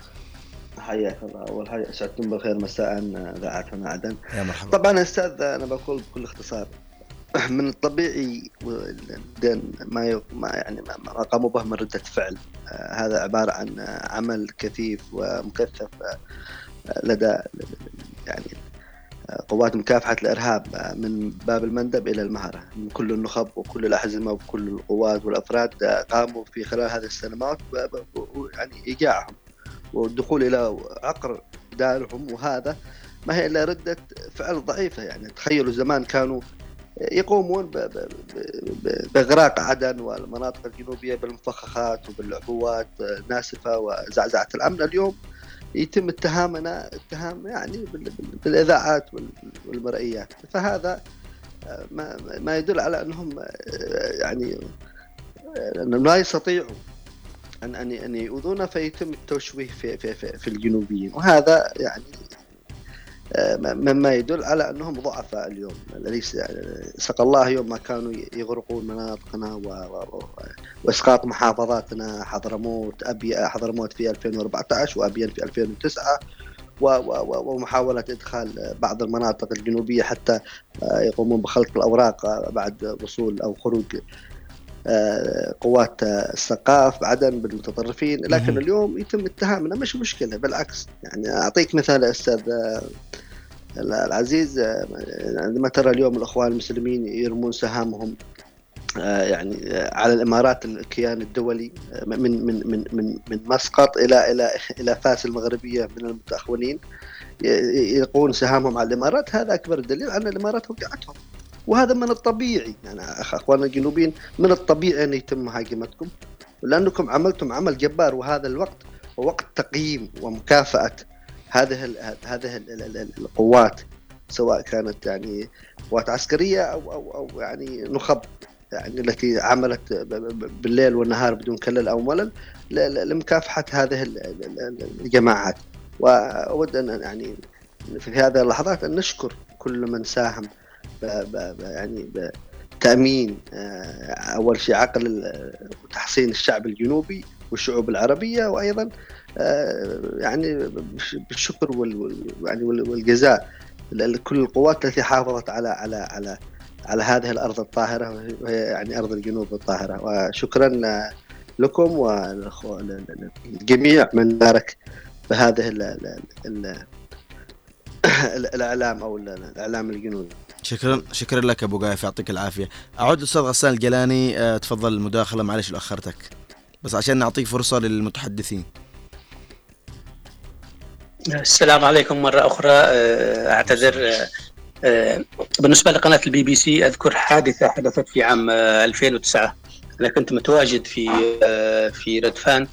حياك الله، اول حاجه اسعدكم بالخير مساء اذاعه هنا عدن. يا مرحبا. طبعا استاذ انا بقول بكل اختصار، من الطبيعي ما يعني ما قاموا به من ردة فعل، هذا عبارة عن عمل كثيف ومكثف لدى يعني قوات مكافحة الإرهاب من باب المندب إلى المهرة، من كل النخب وكل الأحزمة وكل القوات والأفراد قاموا في خلال هذه السنوات يعني إيقاعهم والدخول إلى عقر دارهم، وهذا ما هي إلا ردة فعل ضعيفة. يعني تخيلوا زمان كانوا يقومون بإغراق عدن والمناطق الجنوبية بالمفخخات وبالعبوات ناسفة وزعزعة الأمن، اليوم يتم اتهامنا اتهام يعني بالإذاعات والمرئيات، فهذا ما يدل على أنهم يعني أنهم لا يستطيعوا أن أن أن يؤذونا، فيتم التشويه في في في, في الجنوبيين، وهذا يعني مما يدل على أنهم ضعفاء اليوم. ليس سق الله يوم ما كانوا يغرقون مناطقنا وإسقاط محافظاتنا، حضرموت أبي حضرموت في ألفين وأربعة عشر وأبيان في ألفين وتسعة، ومحاولة إدخال بعض المناطق الجنوبية حتى يقومون بخلق الأوراق بعد وصول أو خروج قوات الثقاف عدن بالمتطرفين. لكن اليوم يتم اتهامنا، مش مشكلة بالعكس. يعني أعطيك مثال أستاذ العزيز، عندما ترى اليوم الأخوان المسلمين يرمون سهامهم يعني على الإمارات، الكيان الدولي من من من من من مسقط إلى إلى إلى فاس المغربية من المتأخرين يلقون سهامهم على الإمارات، هذا أكبر دليل أن الإمارات وقعتهم. وهذا من الطبيعي، يعني أخواننا الجنوبيين من الطبيعي أن يتم مهاجمتكم، لأنكم عملتم عمل جبار، وهذا الوقت وقت تقييم ومكافأة هذه ال هذه ال ال القوات، سواء كانت يعني قوات عسكرية أو أو أو يعني نخب، يعني التي عملت بالليل والنهار بدون كلل أو ملل لمكافحة هذه الجماعات. وأود أن يعني في هذه اللحظات أن نشكر كل من ساهم ب ب يعني بتأمين أول شيء عقل وتحصين الشعب الجنوبي والشعوب العربية، وأيضا يعني بالشكر والجزاء لكل القوات التي حافظت على على على على هذه الأرض الطاهرة، يعني أرض الجنوب الطاهرة. وشكرا لكم والجميع من بارك بهذه الإعلام أو الإعلام الجنوبي. شكرا شكرا لك ابو قايف، يعطيك العافيه. اعود للاستاذ غسان الجلاني، أه تفضل المداخله، معلش لو اخرتك بس عشان نعطيك فرصه للمتحدثين. السلام عليكم مره اخرى، اعتذر. أه بالنسبه لقناه البي بي سي اذكر حادثه حدثت في عام ألفين وتسعة، انا كنت متواجد في أه في ردفان،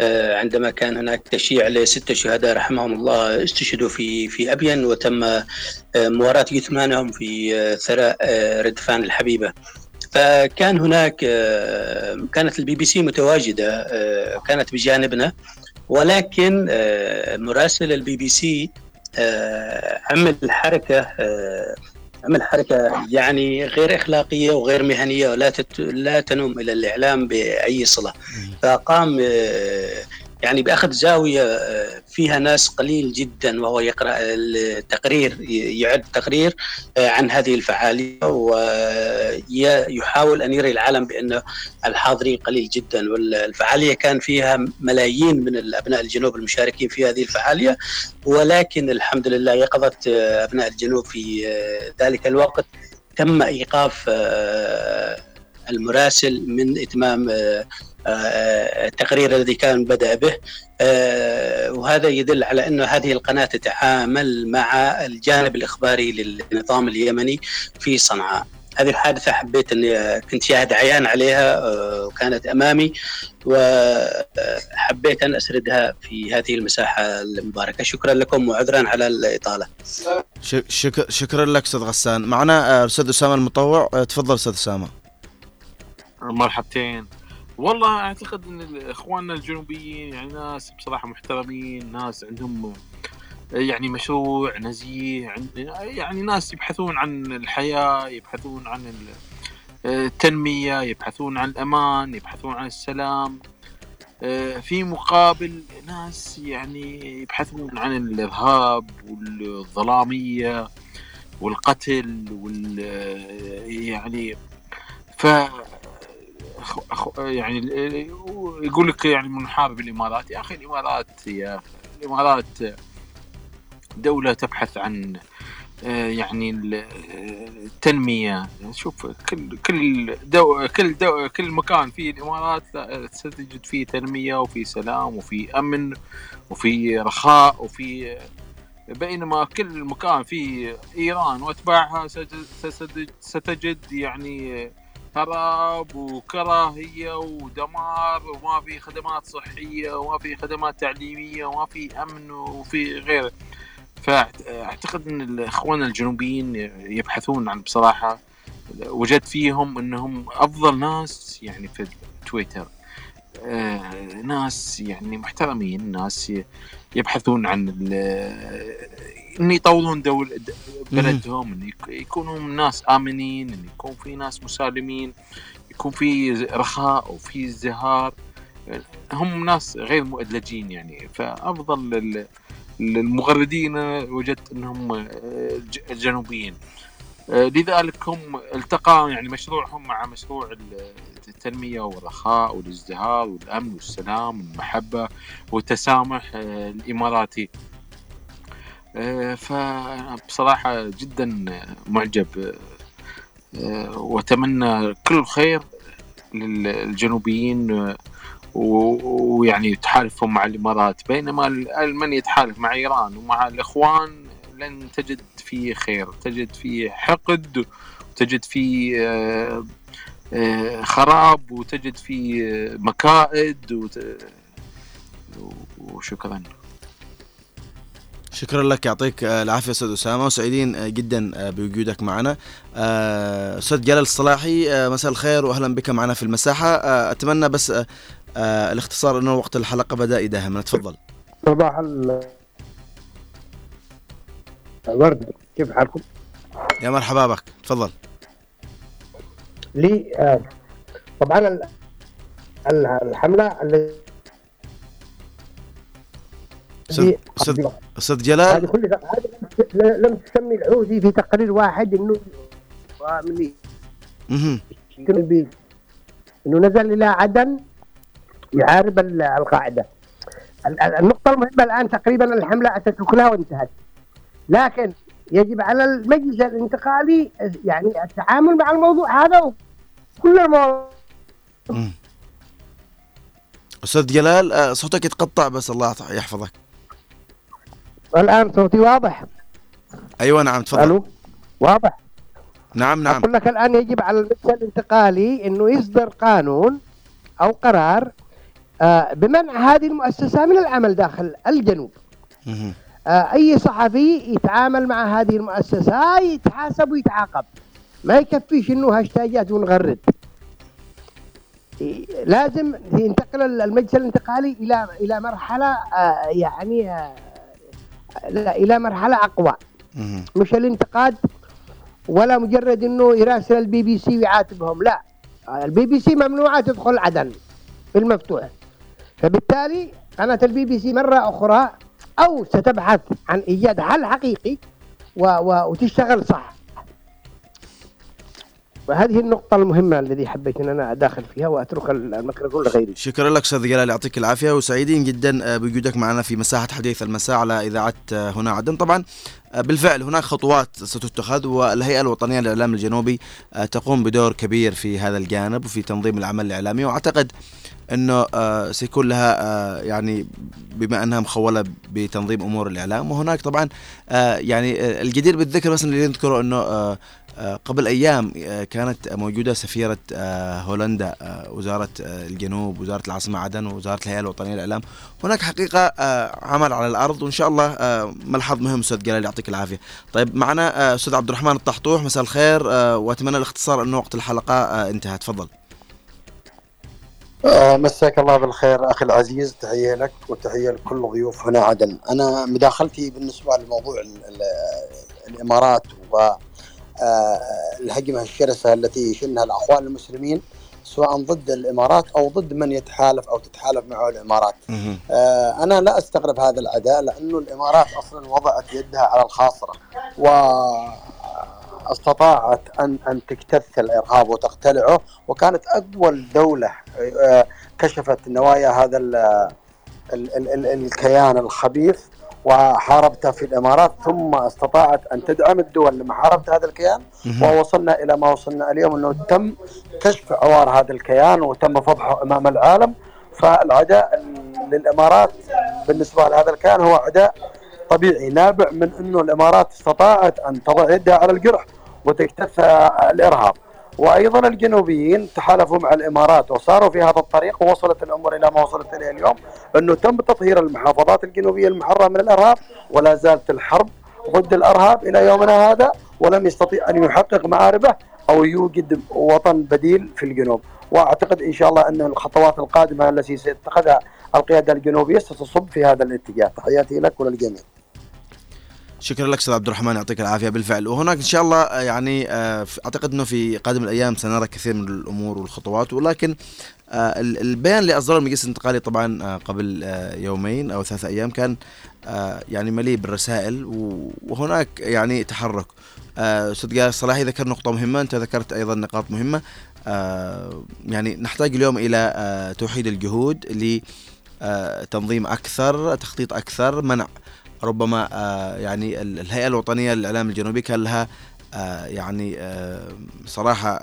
أه عندما كان هناك تشييع لستة شهداء رحمهم الله، استشهدوا في في أبين، وتم أه مواراة جثمانهم في أه ثراء أه ردفان الحبيبة. فكان هناك أه كانت البي بي سي متواجدة، أه كانت بجانبنا، ولكن أه مراسل البي بي سي أه عمل حركة أه عمل حركة يعني غير أخلاقية وغير مهنية، ولا تت... لا تنوم إلى الإعلام بأي صلة. فقام يعني بأخذ زاوية فيها ناس قليل جدا، وهو يقرأ التقرير، يعد تقرير عن هذه الفعالية، ويحاول أن يري العالم بأن الحاضرين قليل جدا. والفعالية كان فيها ملايين من الأبناء الجنوب المشاركين في هذه الفعالية، ولكن الحمد لله يقظت أبناء الجنوب في ذلك الوقت، تم إيقاف المراسل من إتمام التقرير الذي كان بدأ به، وهذا يدل على أن هذه القناة تتعامل مع الجانب الإخباري للنظام اليمني في صنعاء. هذه الحادثة حبيت أني كنت شاهد عيان عليها وكانت أمامي، وحبيت أن أسردها في هذه المساحة المباركة. شكرا لكم وعذرا على الإطالة. شكرا, شكرا لك أستاذ غسان. معنا أستاذ أسامة المطوع، تفضل أستاذ أسامة. مرحبتين. والله أعتقد أن إخواننا الجنوبيين يعني ناس بصراحة محترمين، ناس عندهم يعني مشروع نزيه، يعني ناس يبحثون عن الحياة، يبحثون عن التنمية، يبحثون عن الأمان، يبحثون عن السلام، في مقابل ناس يعني يبحثون عن الإرهاب والظلامية والقتل وال يعني ف يعني يقول لك يعني منحارب الإمارات. يا أخي الإمارات يا الإمارات دولة تبحث عن يعني التنمية. شوف كل كل دو كل دو كل مكان في الإمارات ستجد فيه تنمية وفي سلام وفي أمن وفي رخاء وفي، بينما كل مكان في إيران وأتباعها ستجد يعني هراب وكراهية ودمار، وما في خدمات صحية وما في خدمات تعليمية وما في أمن وفي غيره. فأعتقد أن الأخوان الجنوبيين يبحثون عن، بصراحة وجد فيهم أنهم أفضل ناس يعني في تويتر، ناس يعني محترمين، ناس يبحثون عن أن يطولون دول بلدهم، أن يكونوا ناس آمنين، أن يكون في ناس مسالمين، يكون في رخاء وفي زهار. هم ناس غير مؤدلجين يعني. فأفضل لل المغردين وجدت أنهم الجنوبيين، لذلك هم التقى يعني مشروعهم مع مشروع التنمية والرخاء والازدهار والأمن والسلام والمحبة والتسامح الإماراتي. فبصراحة جدا معجب وأتمنى كل الخير للجنوبيين، ويعني تحالفهم مع الإمارات، بينما من يتحالف مع إيران ومع الإخوان لن تجد فيه خير، تجد فيه حقد، وتجد فيه خراب، وتجد فيه مكائد وت... وشكرا. شكرا لك، يعطيك العافية أستاذ أسامة، وسعيدين جدا بوجودك معنا. أستاذ جلال الصلاحي، مساء الخير وأهلا بك معنا في المساحة. أتمنى بس آه الاختصار انه وقت الحلقه بدا يداهمنا، تفضل. صباح الورد، كيف حالكم؟ يا مرحبا بك، تفضل. لي آه طبعا الحمله اللي استاذ جلال هذه كلها لم تسمي العوزي في تقرير واحد انه وامني اها انه نزل الى عدن يعارب القاعدة. النقطة المهمة الآن تقريبا الحملة أتت لها وانتهت، لكن يجب على المجلس الانتقالي يعني التعامل مع الموضوع هذا وكل الموضوع. أستاذ جلال صوتك يتقطع، بس الله يحفظك. الآن صوتي واضح؟ أيوة نعم، تفضل. ألو واضح؟ نعم نعم. أقول لك الآن يجب على المجلس الانتقالي أنه يصدر قانون أو قرار آه بمنع هذه المؤسسة من العمل داخل الجنوب. آه أي صحفي يتعامل مع هذه المؤسسة يتحاسب ويتعاقب، ما يكفيش إنه هاشتاجات ونغرد. لازم ينتقل المجلس الانتقالي إلى إلى مرحلة آه يعني آه إلى مرحلة أقوى، مش الانتقاد ولا مجرد إنه يراسل البي بي سي ويعاتبهم. لا، البي بي سي ممنوعة تدخل عدن في المفتوح، فبالتالي قناة البي بي سي مرة أخرى أو ستبحث عن إيجاد حل حقيقي و... و... وتشتغل صح. فهذه النقطة المهمة الذي حبيت أن أنا أداخل فيها وأترك الميكروفون لغيري. شكرا لك أستاذ جلال، يعطيك العافية، وسعيدين جدا بوجودك معنا في مساحة حديث المساء على إذاعة هنا عدن. طبعا بالفعل هناك خطوات ستتخذ، والهيئة الوطنية للإعلام الجنوبي تقوم بدور كبير في هذا الجانب وفي تنظيم العمل الإعلامي، وأعتقد أنه سيكون لها يعني بما أنها مخولة بتنظيم أمور الإعلام. وهناك طبعا يعني الجدير بالذكر بس اللي نذكره أنه قبل أيام كانت موجودة سفيرة هولندا، وزارة الجنوب، وزارة العاصمة عدن، وزارة الهيئة الوطنية للإعلام. هناك حقيقة عمل على الأرض، وإن شاء الله ملحظ مهم. أستاذ جلال يعطيك العافية. طيب معنا أستاذ عبد الرحمن الطحطوح، مساء الخير، وأتمنى الاختصار أنه وقت الحلقة انتهى، تفضل. مساك الله بالخير أخي العزيز، تحية لك وتحية لكل ضيوف هنا عدن. أنا مداخلتي بالنسبة لموضوع الإمارات و آه الهجمة الشرسة التي شنها الأخوان المسلمين سواء ضد الإمارات أو ضد من يتحالف أو تتحالف معه الإمارات. آه أنا لا أستغرب هذا العداء، لأنه الإمارات أصلا وضعت يدها على الخاصرة واستطاعت أن أن تجتث الإرهاب وتقتلعه، وكانت أول دولة آه كشفت نوايا هذا ال ال ال ال الكيان الخبيث وحاربتها في الإمارات، ثم استطاعت أن تدعم الدول لمحاربة هذا الكيان، ووصلنا إلى ما وصلنا اليوم أنه تم كشف عوار هذا الكيان وتم فضحه أمام العالم. فالعداء للإمارات بالنسبة لهذا الكيان هو عداء طبيعي نابع من أنه الإمارات استطاعت أن تضع يدها على الجرح وتكتف الإرهاب، وأيضا الجنوبيين تحالفوا مع الإمارات وصاروا في هذا الطريق، ووصلت الأمور إلى ما وصلت إليه اليوم، أنه تم تطهير المحافظات الجنوبية المحررة من الإرهاب، ولا زالت الحرب ضد الإرهاب إلى يومنا هذا، ولم يستطيع أن يحقق معاربه أو يوجد وطن بديل في الجنوب. وأعتقد إن شاء الله أن الخطوات القادمة التي سيتخذها القيادة الجنوبية ستصب في هذا الاتجاه. تحياتي لك وللجميع. شكرا لك سيد عبد الرحمن، يعطيك العافية. بالفعل وهناك إن شاء الله يعني أعتقد أنه في قادم الأيام سنرى كثير من الأمور والخطوات، ولكن البيان اللي أصدره المجلس الانتقالي طبعا قبل يومين أو ثلاثة أيام كان يعني مليء بالرسائل، وهناك يعني تحرك. أستاذ جلال الصلاحي ذكر نقطة مهمة، أنت ذكرت أيضا نقاط مهمة. يعني نحتاج اليوم إلى توحيد الجهود لتنظيم أكثر، تخطيط أكثر، منع. ربما آه يعني الهيئة الوطنية للإعلام الجنوبي كان لها آه يعني آه صراحة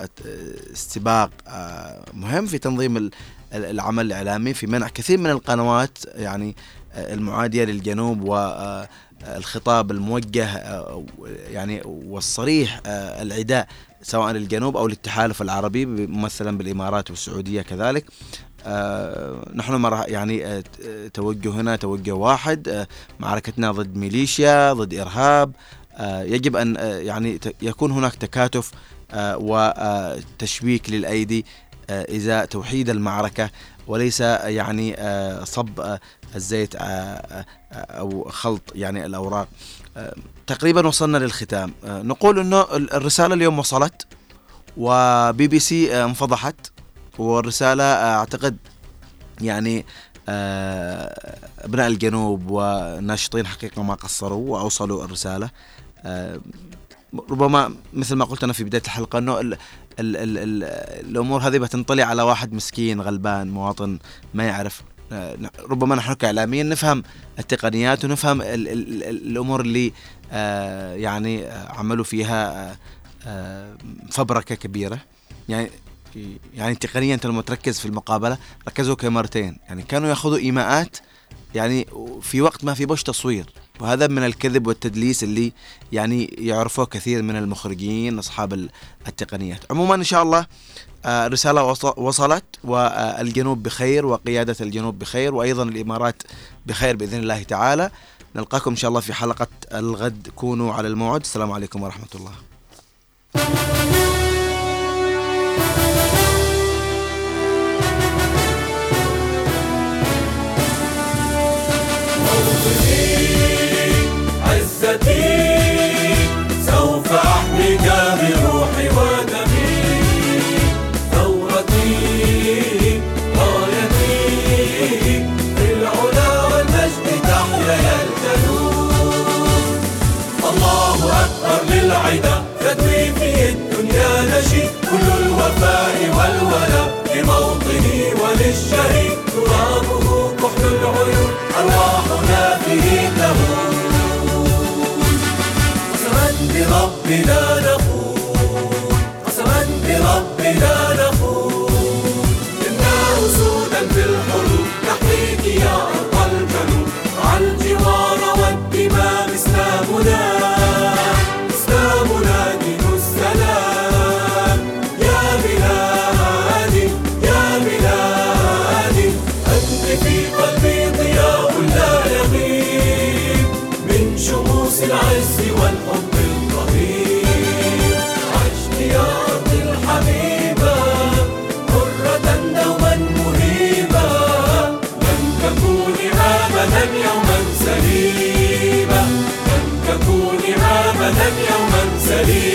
استباق آه مهم في تنظيم العمل الإعلامي، في منع كثير من القنوات يعني آه المعادية للجنوب، والخطاب الموجه آه يعني والصريح آه العداء سواء للجنوب أو للتحالف العربي ممثلا بالإمارات والسعودية كذلك. آه نحن مره يعني آه توجهنا توجه واحد، آه معركتنا ضد ميليشيا، ضد إرهاب. آه يجب أن آه يعني ت- يكون هناك تكاتف آه وتشويك للأيدي آه إذا توحيد المعركة، وليس آه يعني آه صب آه الزيت آه آه أو خلط يعني الأوراق. آه تقريبا وصلنا للختام. آه نقول أنه الرسالة اليوم وصلت، وبي بي سي آه انفضحت، والرسالة أعتقد يعني أبناء الجنوب وناشطين حقيقة ما قصروا وأوصلوا الرسالة. ربما مثل ما قلت أنا في بداية الحلقة أنه ال ال ال ال الأمور هذه بتنطلي على واحد مسكين غلبان مواطن ما يعرف. ربما نحن كإعلاميين نفهم التقنيات ونفهم ال ال الأمور اللي يعني عملوا فيها فبركة كبيرة، يعني يعني تقنيا لما تركز في المقابلة ركزوا كاميرتين، يعني كانوا يأخذوا إيماءات يعني في وقت ما في بوش تصوير، وهذا من الكذب والتدليس اللي يعني يعرفوه كثير من المخرجين أصحاب التقنيات. عموما إن شاء الله رسالة وصلت، والجنوب بخير وقيادة الجنوب بخير، وأيضا الإمارات بخير بإذن الله تعالى. نلقاكم إن شاء الله في حلقة الغد، كونوا على الموعد. السلام عليكم ورحمة الله. عزتي سوف أحميك بروحي ودمي، ثورتي غايتي في العلا والمجد، تحيا يا الجنوب. الله أكبر للعدا تدوي في الدنيا نشيد. بنا نخوض، إنا أسودا بالحروب نحميك يا أرض الجنوب، عالجوار والدماء إسلامنا، إسلامنا دين السلام. يا بلادي يا بلادي أنت في قلبي ضياء لا يغيب، من شموس العز والحب الطهير. عشت يا أرض الحبيبة حرة دوما مهيبة، لن تكون أبدا يوما سليما، لن تكون أبدا يوما سليما.